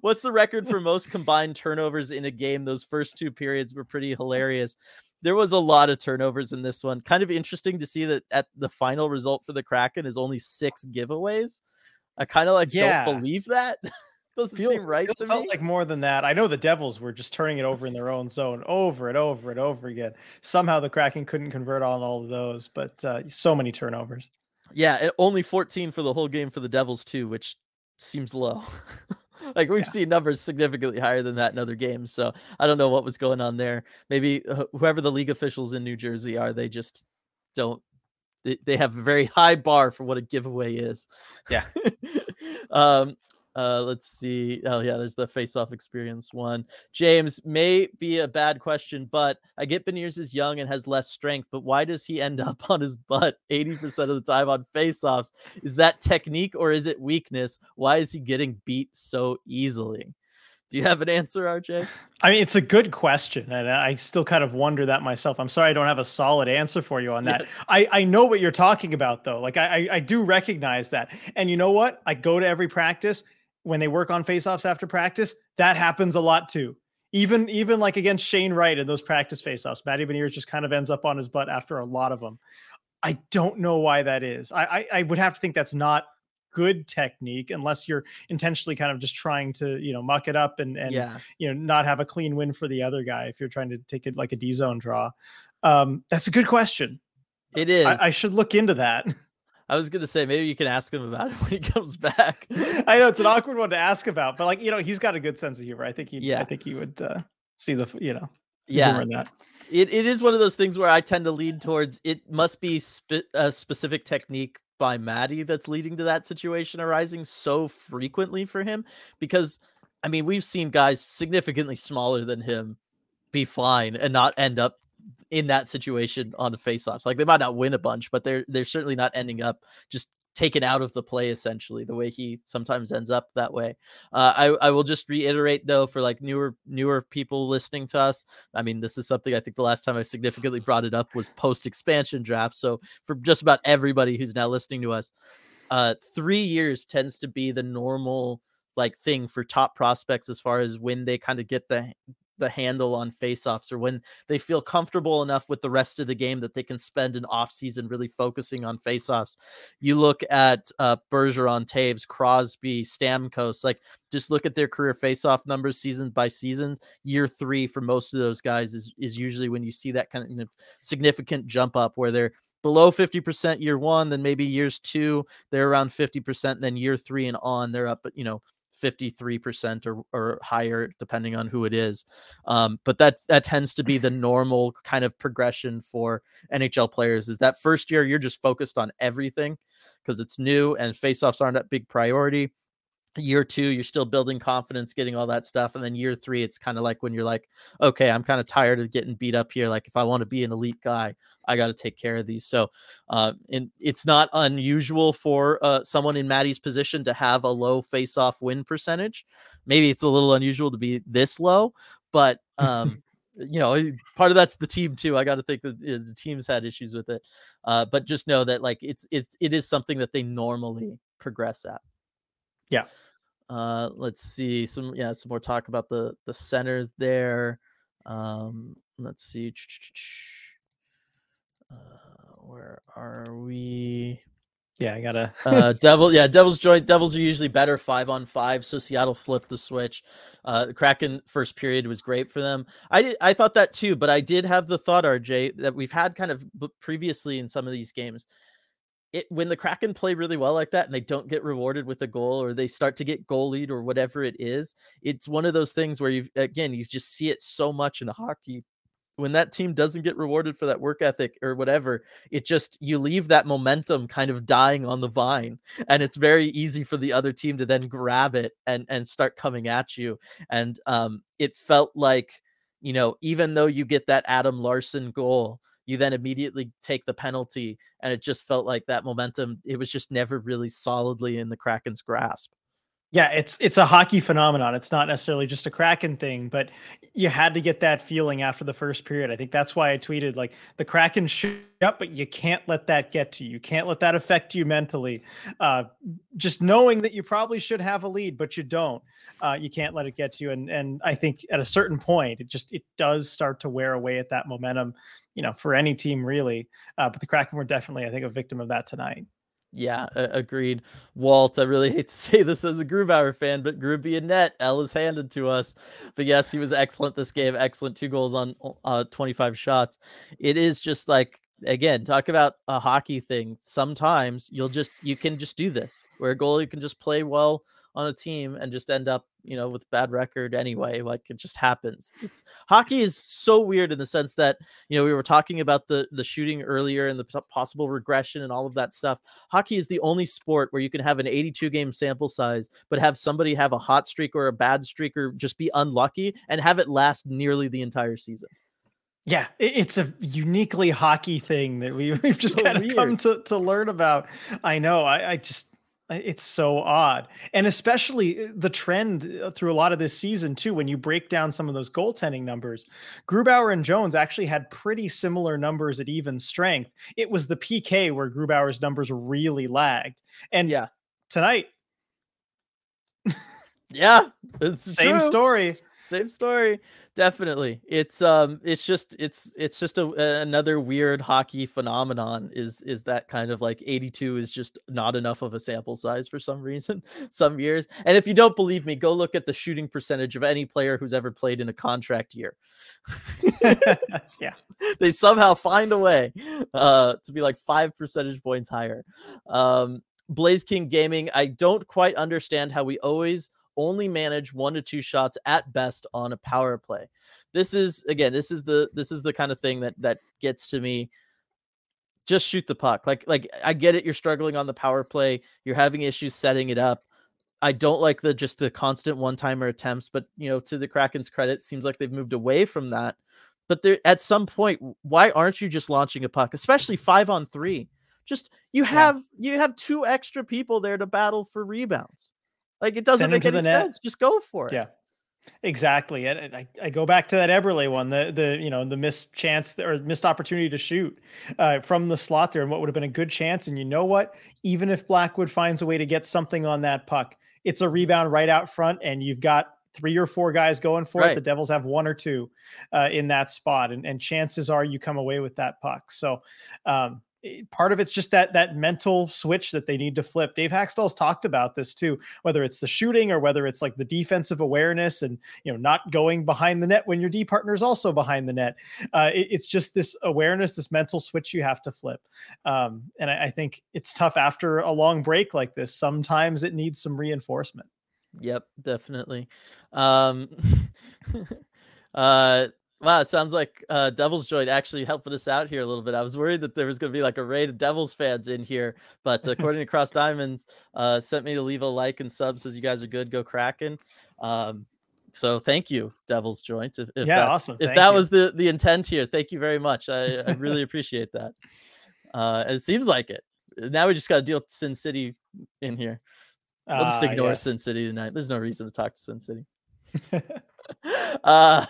What's the record for most combined turnovers in a game? Those first two periods were pretty hilarious. There was a lot of turnovers in this one. Kind of interesting to see that at the final result for the Kraken is only six giveaways. I kind of like yeah. don't believe that. Doesn't feels, seem right to felt me. Like more than that. I know the Devils were just turning it over in their own zone over and over and over again. Somehow the Kraken couldn't convert on all of those, but uh, so many turnovers. Yeah, only fourteen for the whole game for the Devils too, which seems low. Like we've yeah. seen numbers significantly higher than that in other games. So I don't know what was going on there. Maybe whoever the league officials in New Jersey are, they just don't. They, they have a very high bar for what a giveaway is. Yeah. um. Uh, let's see. Oh, yeah, there's the face-off experience one. James, may be a bad question, but I get Beniers is young and has less strength, but why does he end up on his butt eighty percent of the time on face-offs? Is that technique or is it weakness? Why is he getting beat so easily? Do you have an answer, R J? I mean, it's a good question, and I still kind of wonder that myself. I'm sorry I don't have a solid answer for you on that. Yes. I, I know what you're talking about, though. Like, I, I do recognize that. And you know what? I go to every practice. When they work on faceoffs after practice, that happens a lot too. Even, even like against Shane Wright in those practice faceoffs, Matty Beniers just kind of ends up on his butt after a lot of them. I don't know why that is. I, I, I would have to think that's not good technique unless you're intentionally kind of just trying to, you know, muck it up and, and yeah. you know, not have a clean win for the other guy if you're trying to take it like a D zone draw. Um, that's a good question. It is. I, I should look into that. I was going to say, maybe you can ask him about it when he comes back. I know it's an awkward one to ask about, but like, you know, he's got a good sense of humor. I think he, yeah. I think he would uh, see the, you know, yeah. humor in that. It, it is one of those things where I tend to lean towards, it must be spe- a specific technique by Matty that's leading to that situation arising so frequently for him, because I mean, we've seen guys significantly smaller than him be fine and not end up in that situation on the faceoffs. Like they might not win a bunch, but they're, they're certainly not ending up just taken out of the play, essentially the way he sometimes ends up that way. Uh, I, I will just reiterate though, for like newer, newer people listening to us. I mean, this is something I think the last time I significantly brought it up was post expansion draft. So for just about everybody who's now listening to us, uh, three years tends to be the normal like thing for top prospects, as far as when they kind of get the, the handle on faceoffs, or when they feel comfortable enough with the rest of the game that they can spend an off season really focusing on faceoffs. You look at uh, Bergeron, Taves, Crosby, Stamkos, like just look at their career faceoff numbers season by season. Year three for most of those guys is, is usually when you see that kind of significant jump up where they're below fifty percent year one, then maybe years two, they're around fifty percent. Then year three and on they're up, you know, fifty-three percent or, or higher, depending on who it is. Um, but that, that tends to be the normal kind of progression for N H L players, is that first year you're just focused on everything because it's new and faceoffs aren't a big priority. Year two, you're still building confidence, getting all that stuff. And then year three, it's kind of like when you're like, okay, I'm kind of tired of getting beat up here. Like if I want to be an elite guy, I got to take care of these. So, uh, and it's not unusual for uh, someone in Matty's position to have a low face-off win percentage. Maybe it's a little unusual to be this low, but um, you know, part of that's the team too. I got to think that the team's had issues with it. Uh, but just know that like it's, it's, it is something that they normally progress at. Yeah. Uh, let's see some, yeah, some more talk about the, the centers there. Um, let's see. Uh, where are we? Yeah, I gotta. uh, Devil, yeah, Devils joint. Devils are usually better five on five, so Seattle flipped the switch. Uh, the Kraken first period was great for them. I did, I thought that too, but I did have the thought, R J, that we've had kind of previously in some of these games. It when the Kraken play really well like that and they don't get rewarded with a goal, or they start to get goalied or whatever it is, it's one of those things where you again you just see it so much in hockey. When that team doesn't get rewarded for that work ethic or whatever, it just, you leave that momentum kind of dying on the vine, and it's very easy for the other team to then grab it and, and start coming at you. And um, it felt like, you know, even though you get that Adam Larson goal, you then immediately take the penalty, and it just felt like that momentum, it was just never really solidly in the Kraken's grasp. Yeah, it's it's a hockey phenomenon. It's not necessarily just a Kraken thing, but you had to get that feeling after the first period. I think that's why I tweeted, like, the Kraken shoot up, but you can't let that get to you. You can't let that affect you mentally. Uh, just knowing that you probably should have a lead, but you don't. Uh, you can't let it get to you. And and I think at a certain point, it just it does start to wear away at that momentum, you know, for any team really. Uh, but the Kraken were definitely, I think, a victim of that tonight. Yeah, uh, agreed. Walt, I really hate to say this as a Grubauer fan, but Gruby and net, L is handed to us. But yes, he was excellent this game. Excellent two goals on uh, twenty-five shots. It is just like, again, talk about a hockey thing. Sometimes you'll just, you can just do this where a goalie can just play well on a team and just end up, you know, with bad record anyway. Like, it just happens. It's hockey is so weird in the sense that, you know, we were talking about the, the shooting earlier and the p- possible regression and all of that stuff. Hockey is the only sport where you can have an eighty-two game sample size, but have somebody have a hot streak or a bad streak or just be unlucky and have it last nearly the entire season. Yeah, it's a uniquely hockey thing that we, we've just so kind weird. of come to, to learn about. I know. I, I just, it's so odd. And especially the trend through a lot of this season too, when you break down some of those goaltending numbers, Grubauer and Jones actually had pretty similar numbers at even strength. It was the P K where Grubauer's numbers really lagged. And yeah, tonight. yeah. It's same true. story. Same story. Definitely. It's um it's just it's it's just a another weird hockey phenomenon is is that kind of like eighty-two is just not enough of a sample size for some reason some years. And if you don't believe me, go look at the shooting percentage of any player who's ever played in a contract year. yeah. They somehow find a way uh to be like five percentage points higher. Um Blaze King Gaming, I don't quite understand how we always only manage one to two shots at best on a power play. This is again, this is the, this is the kind of thing that, that gets to me. Just shoot the puck. Like, like I get it. You're struggling on the power play. You're having issues setting it up. I don't like the, just the constant one-timer attempts, but you know, to the Kraken's credit, seems like they've moved away from that, but there at some point, why aren't you just launching a puck, especially five on three? Just, you have, yeah. you have two extra people there to battle for rebounds. Like, it doesn't make any sense. Just go for it. Yeah, exactly. And I, I go back to that Eberle one, the, the, you know, the missed chance or missed opportunity to shoot uh, from the slot there, and what would have been a good chance. And you know what, even if Blackwood finds a way to get something on that puck, it's a rebound right out front, and you've got three or four guys going for right. it. The Devils have one or two uh, in that spot. And, and chances are you come away with that puck. So, um, part of it's just that that mental switch that they need to flip. Dave Haxtell's talked about this too, whether it's the shooting or whether it's like the defensive awareness and, you know, not going behind the net when your D partner is also behind the net. Uh, it, it's just this awareness, this mental switch you have to flip. Um, and I, I think it's tough after a long break like this. Sometimes it needs some reinforcement. Yep, definitely. Um, uh, Wow, it sounds like uh, Devil's Joint actually helping us out here a little bit. I was worried that there was going to be like a raid of Devils fans in here, but according to Cross Diamonds, uh, sent me to leave a like and sub, says you guys are good, go Kraken. Um, so thank you, Devil's Joint. If, if yeah, that, awesome. If thank that you. was the, the intent here, thank you very much. I, I really appreciate that. Uh, it seems like it. Now we just got to deal with Sin City in here. We'll just ignore uh, yes. Sin City tonight. There's no reason to talk to Sin City. uh,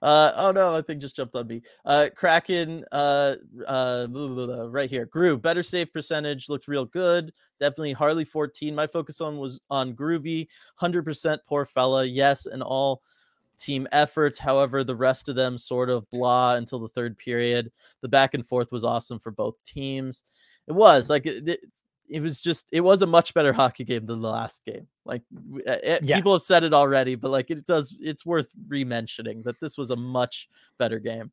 uh oh no I think just jumped on me uh Kraken uh uh blah, blah, blah, right here. Grew better save percentage, looked real good, definitely. Harley fourteen, my focus on was on Groovy, one hundred percent poor fella, yes, and all team effort. However, the rest of them sort of blah until the third period. The back and forth was awesome for both teams. It was like it, it was just it was a much better hockey game than the last game. Like it, yeah. people have said it already, but like it does, it's worth re-mentioning that this was a much better game.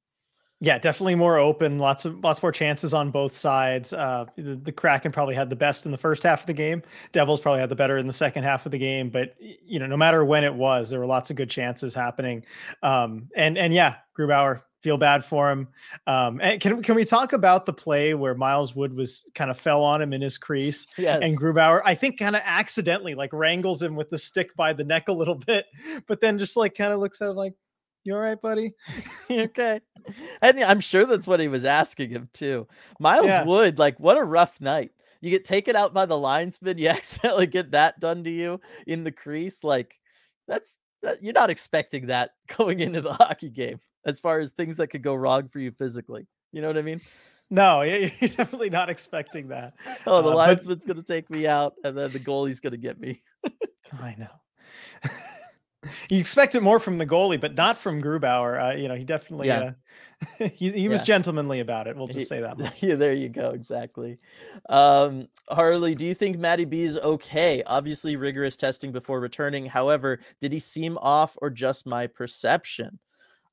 Yeah, definitely more open. Lots of lots more chances on both sides. Uh, the, the Kraken probably had the best in the first half of the game. Devils probably had the better in the second half of the game. But you know, no matter when it was, there were lots of good chances happening. Um, and and yeah, Grubauer, feel bad for him. Um, and can can we talk about the play where Miles Wood was kind of fell on him in his crease? Yes. And Grubauer, I think, kind of accidentally like wrangles him with the stick by the neck a little bit, but then just like kind of looks at him like, "You all right, buddy?" Okay. And I'm sure that's what he was asking him too. Miles yeah. Wood, like, what a rough night. You get taken out by the linesman. You accidentally get that done to you in the crease. Like, that's that, you're not expecting that going into the hockey game as far as things that could go wrong for you physically. You know what I mean? No, you're definitely not expecting that. Oh, the uh, linesman's but... going to take me out, and then the goalie's going to get me. I know. You expect it more from the goalie, but not from Grubauer. Uh, you know, he definitely, yeah. uh, he, he was yeah. gentlemanly about it. We'll just he, say that. Yeah, there you go. Exactly. Um, Harley, do you think Matty B is okay? Obviously rigorous testing before returning. However, did he seem off or just my perception?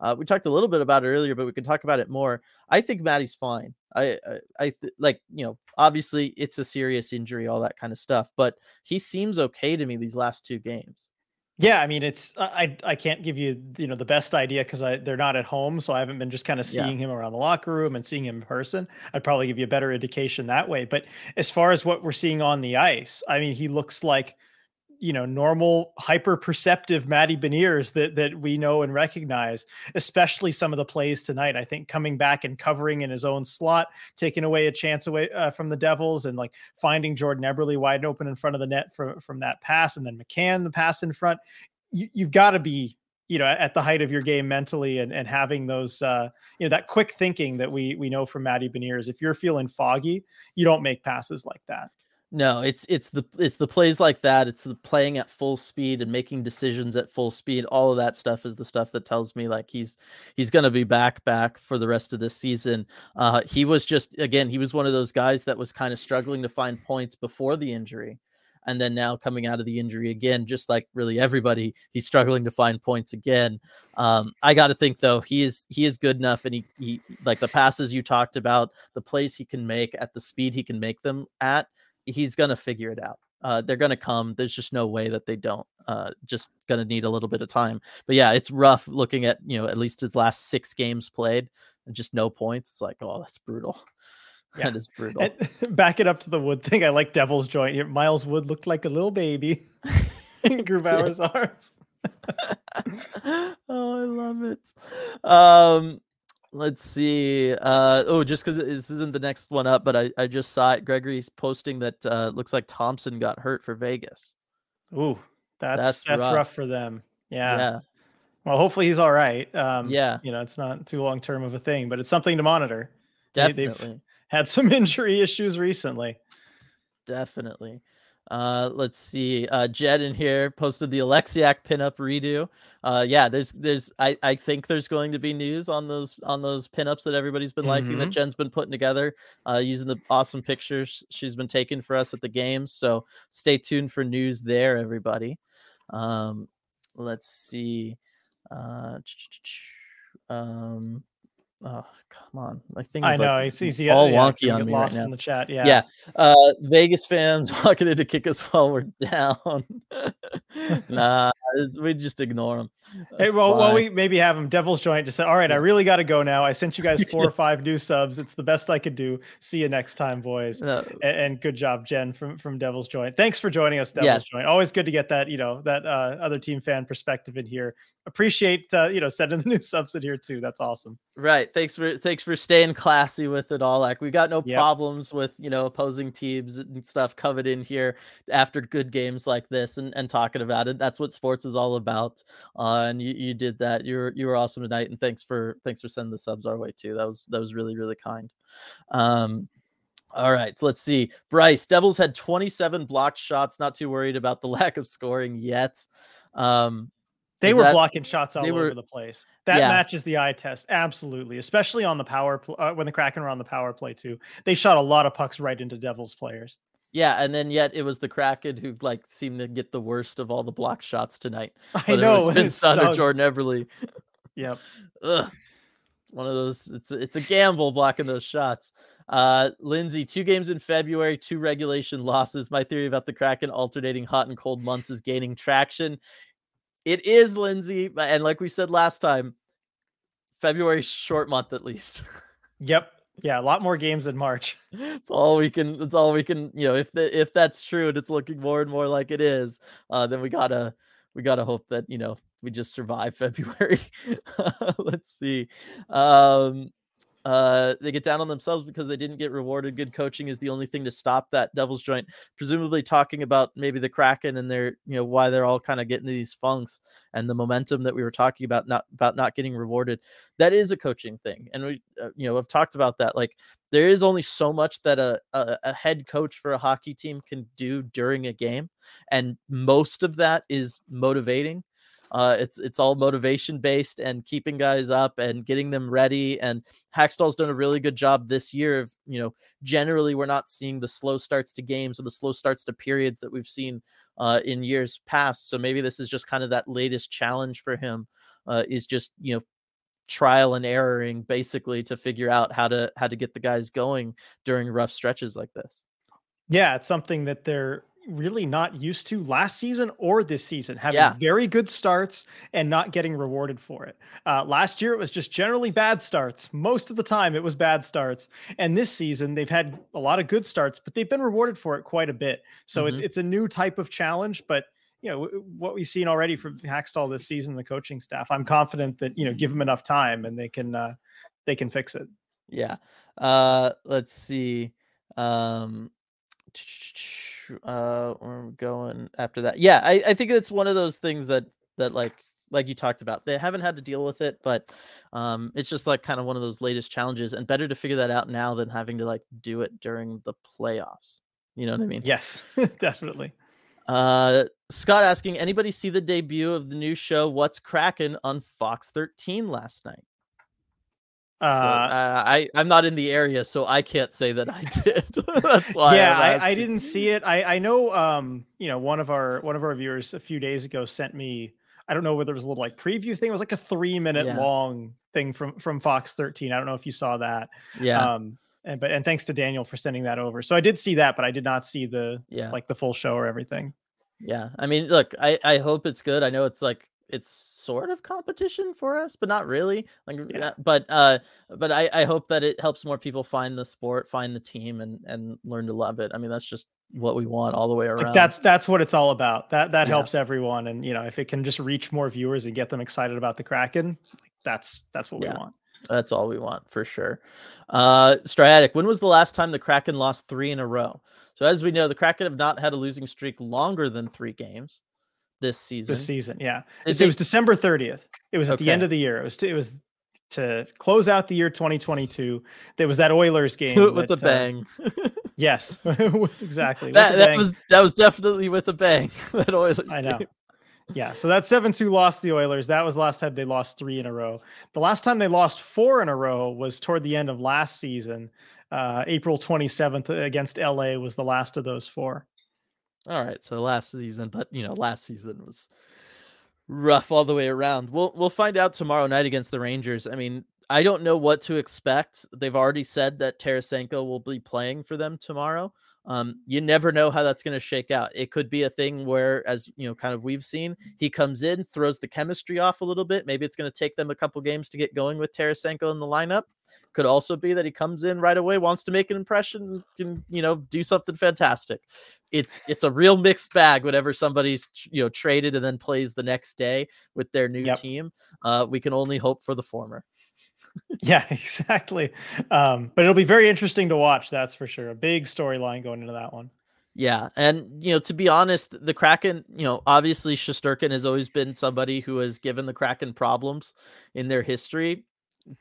Uh, we talked a little bit about it earlier, but we can talk about it more. I think Matty's fine. I, I, I th- like, you know, obviously it's a serious injury, all that kind of stuff, but he seems okay to me these last two games. Yeah, I mean, it's I I can't give you, you know, the best idea because they're not at home. So I haven't been just kind of seeing yeah. him around the locker room and seeing him in person. I'd probably give you a better indication that way. But as far as what we're seeing on the ice, I mean, he looks like, you know, normal, hyper-perceptive Matty Beniers that that we know and recognize, especially some of the plays tonight. I think coming back and covering in his own slot, taking away a chance away uh, from the Devils, and like finding Jordan Eberle wide open in front of the net from, from that pass, and then McCann, the pass in front. You, you've got to be, you know, at the height of your game mentally and, and having those, uh, you know, that quick thinking that we we know from Matty Beniers. If you're feeling foggy, you don't make passes like that. No, it's it's the it's the plays like that. It's the playing at full speed and making decisions at full speed. All of that stuff is the stuff that tells me like he's he's going to be back back for the rest of this season. Uh, he was just again, he was one of those guys that was kind of struggling to find points before the injury. And then now coming out of the injury again, just like really everybody, he's struggling to find points again. Um, I got to think, though, he is he is good enough. And he, he like the passes you talked about, the plays he can make at the speed he can make them at. He's going to figure it out. Uh, they're going to come. There's just no way that they don't. Uh, just going to need a little bit of time. But yeah, it's rough looking at, you know, at least his last six games played and just no points. It's like, oh, that's brutal. Yeah. That is brutal. And back it up to the Wood thing. I like Devil's joint here. Miles Wood looked like a little baby in Grubauer's arms. Oh, I love it. Um, Let's see. Uh, oh, just because this isn't the next one up, but I, I just saw it. Gregory's posting that uh, looks like Thompson got hurt for Vegas. Ooh, that's that's, that's rough. rough for them. Yeah. yeah. Well, hopefully he's all right. Um, yeah. You know, it's not too long term of a thing, but it's something to monitor. Definitely. They, they've had some injury issues recently. Definitely. Uh, let's see. Uh, Jed in here posted the Oleksiak pinup redo. Uh, yeah, there's, there's, I, I think there's going to be news on those, on those pinups that everybody's been liking mm-hmm. that Jen's been putting together, uh, using the awesome pictures she's been taking for us at the games. So stay tuned for news there, everybody. Um, let's see. Uh, um, Oh, come on. I think I know. Like it's easy. All yeah, wonky on me lost right now. In the chat. Yeah. Yeah. Uh, Vegas fans walking in to kick us while we're down. Nah, we just ignore them. That's hey, well, well, we maybe have them. Devil's joint just said, all right, I really got to go now. I sent you guys four or five new subs. It's the best I could do. See you next time, boys. No. And, and good job, Jen from, from Devil's Joint. Thanks for joining us, Devil's yes. Joint. Always good to get that, you know, that uh, other team fan perspective in here. Appreciate, uh, you know, sending the new subs in here too. That's awesome. Right. Thanks for thanks for staying classy with it all. Like we got no yep. problems with, you know, opposing teams and stuff covered in here after good games like this and, and talking about it. That's what sports is all about. Uh, and you, you did that. You were you were awesome tonight. And thanks for thanks for sending the subs our way too. That was that was really, really kind. Um All right, so let's see. Bryce, Devils had twenty-seven blocked shots. Not too worried about the lack of scoring yet. Um They is were that, blocking shots all were, over the place. That yeah. matches the eye test. Absolutely. Especially on the power play, uh, when the Kraken were on the power play too. They shot a lot of pucks right into Devils players. Yeah, and then yet it was the Kraken who like seemed to get the worst of all the block shots tonight. I Whether know. It was Vince or Jordan Eberle. Yep. Ugh. It's one of those. It's it's a gamble blocking those shots. Uh, Lindsay, two games in February, two regulation losses. My theory about the Kraken alternating hot and cold months is gaining traction. It is, Lindsay, and like we said last time, February's short month at least. Yep. Yeah, a lot more games in March. It's all we can. It's all we can. You know, if the, if that's true, and it's looking more and more like it is, uh, then we gotta we gotta hope that you know we just survive February. Let's see. Um, uh, they get down on themselves because they didn't get rewarded. Good coaching is the only thing to stop that Devil's joint. Presumably talking about maybe the Kraken and their you know why they're all kind of getting these funks and the momentum that we were talking about not about not getting rewarded. That is a coaching thing, and we uh, you know I've talked about that. Like there is only so much that a, a a head coach for a hockey team can do during a game, and most of that is motivating. Uh, it's it's all motivation based and keeping guys up and getting them ready. And Hackstall's done a really good job this year of, you know, generally we're not seeing the slow starts to games or the slow starts to periods that we've seen uh, in years past. So maybe this is just kind of that latest challenge for him uh, is just, you know, trial and erroring basically to figure out how to how to get the guys going during rough stretches like this. Yeah, it's something that they're really not used to last season or this season, having yeah. very good starts and not getting rewarded for it. Uh, last year, it was just generally bad starts. Most of the time it was bad starts. And this season they've had a lot of good starts, but they've been rewarded for it quite a bit. So mm-hmm. it's, it's a new type of challenge, but you know, what we've seen already from Hackstall this season, the coaching staff, I'm confident that, you know, give them enough time and they can, uh, they can fix it. Yeah. Uh, let's see. Um, uh where are we going after that? Yeah, I, I think it's one of those things that that like like you talked about. They haven't had to deal with it, but um it's just like kind of one of those latest challenges, and better to figure that out now than having to like do it during the playoffs. You know what I mean? Yes, definitely. Uh Scott asking, anybody see the debut of the new show What's Kraken on Fox thirteen last night? Uh, so, uh, I I'm not in the area, so I can't say that I did. That's why. Yeah, I, I didn't see it. I I know. Um, you know, one of our one of our viewers a few days ago sent me. I don't know whether it was a little like preview thing. It was like a three minute yeah. long thing from from Fox thirteen. I don't know if you saw that. Yeah. Um. And but and thanks to Daniel for sending that over. So I did see that, but I did not see the yeah. like the full show or everything. Yeah. I mean, look, I I hope it's good. I know it's like it's. sort of competition for us, but not really. Like, yeah. but uh, but I, I hope that it helps more people find the sport, find the team, and and learn to love it. I mean, that's just what we want all the way around. Like that's that's what it's all about. That that yeah. helps everyone, and you know, if it can just reach more viewers and get them excited about the Kraken, like that's that's what yeah. we want. That's all we want for sure. Uh, Striatic, when was the last time the Kraken lost three in a row? So as we know, the Kraken have not had a losing streak longer than three games. This season, this season, yeah, it, it was December thirtieth. It was at okay. the end of the year. It was to, it was to close out the year twenty twenty-two. There was that Oilers game. Do it with that, a bang. Uh, yes, exactly. That, that was that was definitely with a bang. That Oilers. I know. Game. Yeah, so that seven two loss to the Oilers. That was last time they lost three in a row. The last time they lost four in a row was toward the end of last season. Uh, April twenty-seventh against L A was the last of those four. All right, so last season, but you know, last season was rough all the way around. We'll we'll find out tomorrow night against the Rangers. I mean, I don't know what to expect. They've already said that Tarasenko will be playing for them tomorrow. Um, you never know how that's going to shake out. It could be a thing where, as you know, kind of we've seen, he comes in, throws the chemistry off a little bit. Maybe it's going to take them a couple games to get going with Tarasenko in the lineup. Could also be that he comes in right away, wants to make an impression, can, you know, do something fantastic. It's it's a real mixed bag whenever somebody's, you know, traded and then plays the next day with their new yep. team. Uh, we can only hope for the former. Yeah, exactly. Um, but it'll be very interesting to watch. That's for sure. A big storyline going into that one. Yeah. And, you know, to be honest, the Kraken, you know, obviously Shesterkin has always been somebody who has given the Kraken problems in their history,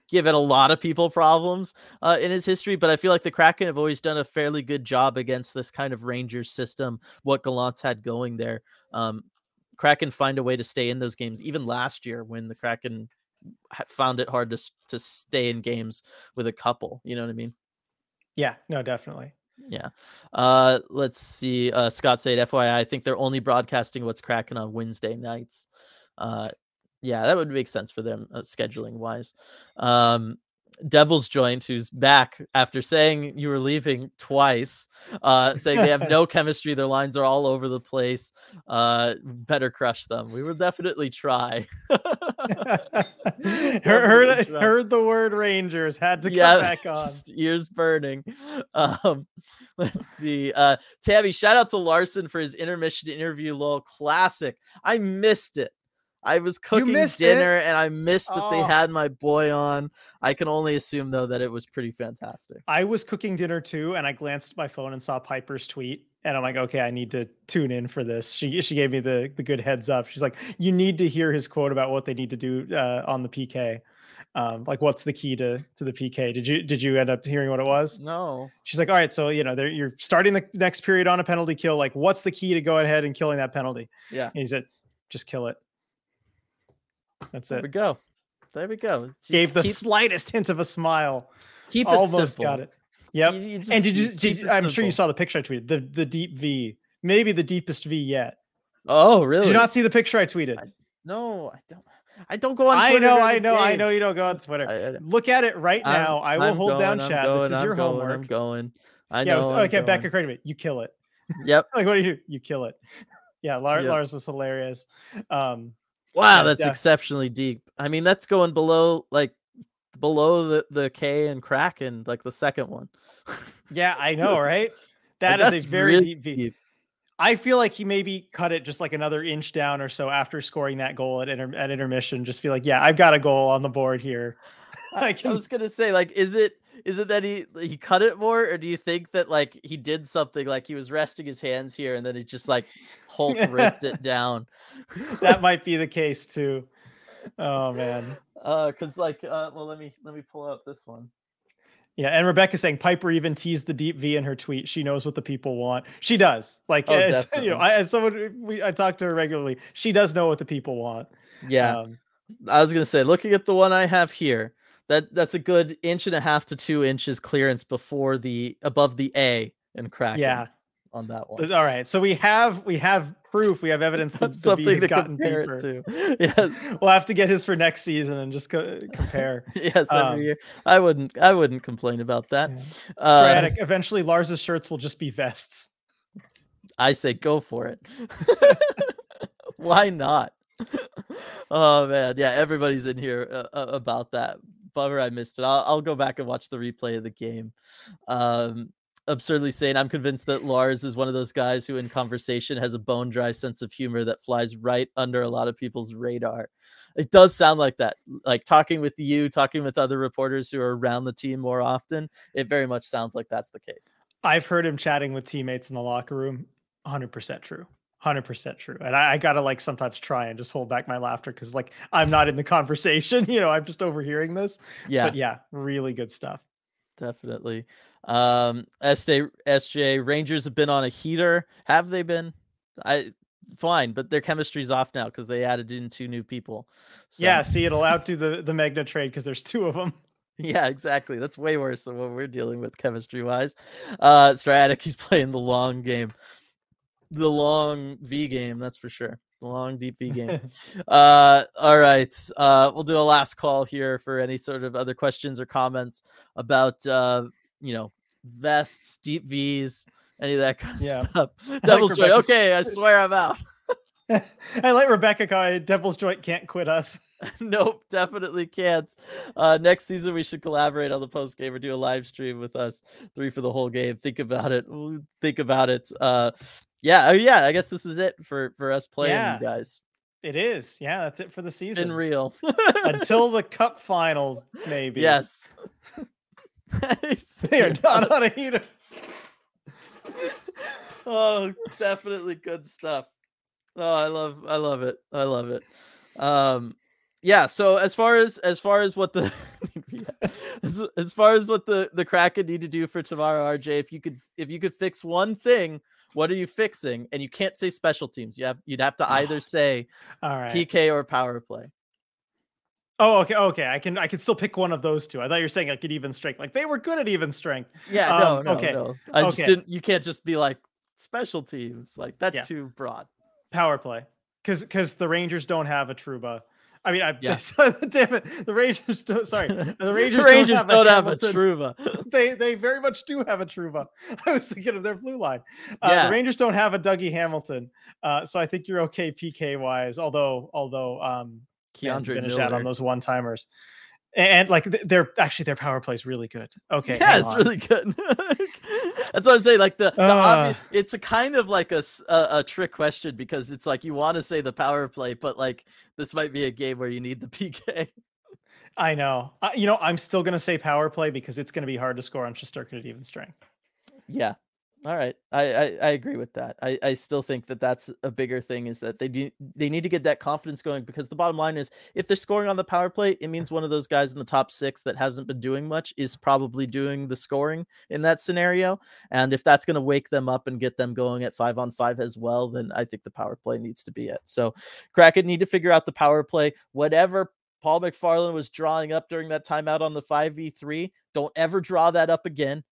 given a lot of people problems uh, in his history. But I feel like the Kraken have always done a fairly good job against this kind of Rangers system, what Gallant's had going there. Um, Kraken find a way to stay in those games. Even last year when the Kraken found it hard to to stay in games with a couple, you know what I mean? Yeah, no, definitely. Yeah. Uh, let's see. Uh, Scott said, F Y I, I think they're only broadcasting what's cracking on Wednesday nights. Uh, yeah, that would make sense for them uh, scheduling wise. Um, Devils joined, who's back after saying you were leaving twice, uh, saying they have no chemistry. Their lines are all over the place. Uh, better crush them. We will definitely try. heard, heard, heard the word Rangers, had to come yeah, back on. Ears burning. Um, let's see. Uh, Tabby, shout out to Larson for his intermission interview. Lol, classic. I missed it. I was cooking dinner it? and I missed that oh. they had my boy on. I can only assume, though, that it was pretty fantastic. I was cooking dinner, too, and I glanced at my phone and saw Piper's tweet. And I'm like, OK, I need to tune in for this. She she gave me the, the good heads up. She's like, you need to hear his quote about what they need to do uh, on the P K. Um, like, what's the key to, to the P K? Did you did you end up hearing what it was? No. She's like, all right, so, you know, you're starting the next period on a penalty kill. Like, what's the key to go ahead and killing that penalty? Yeah. And he said, just kill it. That's there it. There we go. There we go. Just gave the keep, slightest hint of a smile. Keep it Almost simple. Got it. Yep. You, you just, and did you? Did you I'm simple. sure you saw the picture I tweeted. The the deep V, maybe the deepest V yet. Oh, really? Did you not see the picture I tweeted? I, no, I don't. I don't go on Twitter. I know, I know, game. I know you don't go on Twitter. I, I, Look at it right I'm, now. I will I'm hold going, down I'm chat. Going, this is I'm your going, homework. I'm going. I know. Yeah, I was, okay, going. back at Kratom. You kill it. Yep. Like, what do you do? You kill it. Yeah, Lars, yep. Lars was hilarious. Um, Wow, that's yeah. exceptionally deep. I mean, that's going below, like, below the, the K and Kraken, like the second one. Yeah, I know, right? That like, is a very really deep V. Deep. I feel like he maybe cut it just like another inch down or so after scoring that goal at inter- at intermission. Just feel like, yeah, I've got a goal on the board here. Like, I, I was gonna say, like, is it is it that he he cut it more, or do you think that like he did something, like he was resting his hands here and then it just like Hulk ripped it down? That might be the case too. Oh man. Uh, because like, uh, well, let me let me pull out this one. Yeah, and Rebecca's saying Piper even teased the deep V in her tweet. She knows what the people want. She does. Like, oh, as, you know, I, as someone we I talk to her regularly, she does know what the people want. Yeah, um, I was gonna say, looking at the one I have here, that that's a good inch and a half to two inches clearance before the above the A and crack. Yeah, on that one. All right, so we have we have. proof, we have evidence that the V has gotten deeper. To. Yes. We'll have to get his for next season and just co- compare. Yes, every um, year. I wouldn't I wouldn't complain about that. Yeah. Uh, Stratic, eventually Lars's shirts will just be vests. I say go for it. Why not? Oh man, yeah, everybody's in here uh, about that. Bummer I missed it. I'll, I'll go back and watch the replay of the game. Um Absurdly saying, I'm convinced that Lars is one of those guys who in conversation has a bone dry sense of humor that flies right under a lot of people's radar. It does sound like that, like talking with you, talking with other reporters who are around the team more often. It very much sounds like that's the case. I've heard him chatting with teammates in the locker room. one hundred percent true. one hundred percent true. And I, I got to like sometimes try and just hold back my laughter because like I'm not in the conversation. You know, I'm just overhearing this. Yeah. But yeah, really good stuff. Definitely. Um, S J, S J Rangers have been on a heater. Have they been? I fine, but their chemistry's off now because they added in two new people. So. Yeah, see, it'll outdo the the Magna trade because there's two of them. Yeah, exactly. That's way worse than what we're dealing with chemistry wise. Uh, Stratic, he's playing the long game, the long V game. That's for sure. Long D P game. uh, all right. Uh, we'll do a last call here for any sort of other questions or comments about, uh, you know, vests, deep V's, any of that kind of yeah. stuff. Devil's like Joint. Okay, I swear I'm out. I like Rebecca calling Devil's Joint can't quit us. Nope, definitely can't. Uh, next season, we should collaborate on the post game or do a live stream with us three for the whole game. Think about it. Think about it. Uh, Yeah, oh yeah, I guess this is it for, for us playing, yeah, you guys. It is. Yeah, that's it for the season. It's been real. Until the cup finals, maybe. Yes. They are not on a heater. Oh, definitely good stuff. Oh, I love I love it. I love it. Um yeah, so as far as as far as what the as, as far as what the, the Kraken need to do for tomorrow, R J, if you could if you could fix one thing, what are you fixing? And you can't say special teams. You have you'd have to either say all right, P K or power play. Oh, okay, okay. I can I can still pick one of those two. I thought you were saying like an even strength. Like they were good at even strength. Yeah, no, um, no, okay. no. I okay. just didn't. You can't just be like special teams. Like that's yeah. too broad. Power play, because because the Rangers don't have a Trouba. I mean, I yeah. damn it, the Rangers don't. Sorry, the Rangers, the Rangers don't, don't have a, have a Trouba. They they very much do have a Trouba. I was thinking of their blue line. Uh, yeah. The Rangers don't have a Dougie Hamilton, uh, so I think you're okay P K wise. Although although um, Keandre finish Miller. Out on those one timers, and like they're actually their power play is really good. Okay, yeah, it's on. really good. That's what I'm saying. Like the, the uh, obvious, it's a kind of like a, a, a trick question because it's like you want to say the power play, but like this might be a game where you need the P K. I know. I, you know, I'm still going to say power play because it's going to be hard to score on Shesterkin at even strength. Yeah. All right. I, I, I agree with that. I, I still think that that's a bigger thing is that they do, they need to get that confidence going because the bottom line is if they're scoring on the power play, it means one of those guys in the top six that hasn't been doing much is probably doing the scoring in that scenario. And if that's going to wake them up and get them going at five on five as well, then I think the power play needs to be it. So Kraken need to figure out the power play, whatever Paul McFarland was drawing up during that timeout on the five v three. Don't ever draw that up again.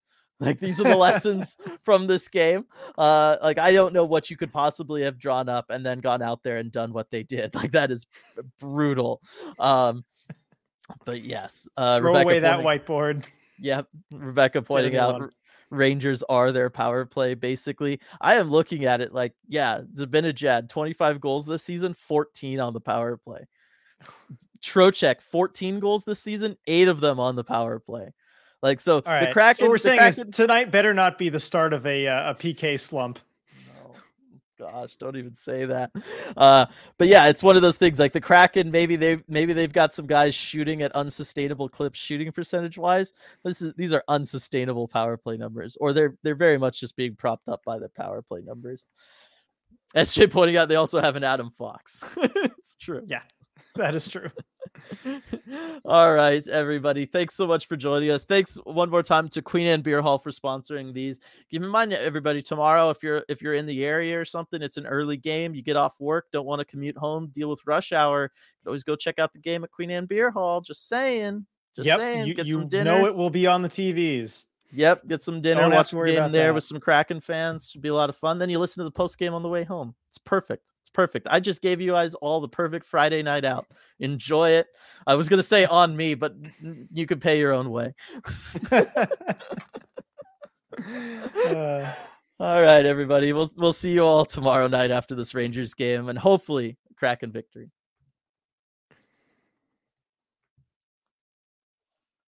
Like these are the lessons from this game. Uh, like, I don't know what you could possibly have drawn up and then gone out there and done what they did. Like that is brutal. Um, but yes, uh, throw Rebecca away that pointing, whiteboard. Yep. Rebecca pointing out on. Rangers are their power play. Basically I am looking at it like, yeah, Zibanejad, twenty-five goals this season, fourteen on the power play. Trocheck, fourteen goals this season, eight of them on the power play. Like, so right. the Kraken, so we're the saying Kraken, is tonight better not be the start of a, uh, a P K slump. No, gosh, don't even say that. Uh, but yeah, it's one of those things like the Kraken, maybe they've, maybe they've got some guys shooting at unsustainable clips, shooting percentage wise. This is, these are unsustainable power play numbers, or they're, they're very much just being propped up by their power play numbers. S J pointing out, they also have an Adam Fox. It's true. Yeah. That is true. All right, everybody. Thanks so much for joining us. Thanks one more time to Queen Anne Beer Hall for sponsoring these. Keep in mind, everybody, tomorrow, if you're if you're in the area or something, it's an early game. You get off work, don't want to commute home, deal with rush hour. You can always go check out the game at Queen Anne Beer Hall. Just saying. Just yep, saying. You, get you some dinner. You know it will be on the T Vs. Yep, get some dinner, don't watch the game there that. With some Kraken fans. Should be a lot of fun. Then you listen to the post game on the way home. It's perfect. It's perfect. I just gave you guys all the perfect Friday night out. Enjoy it. I was going to say on me, but you could pay your own way. uh. All right, everybody. We'll we'll see you all tomorrow night after this Rangers game and hopefully Kraken victory.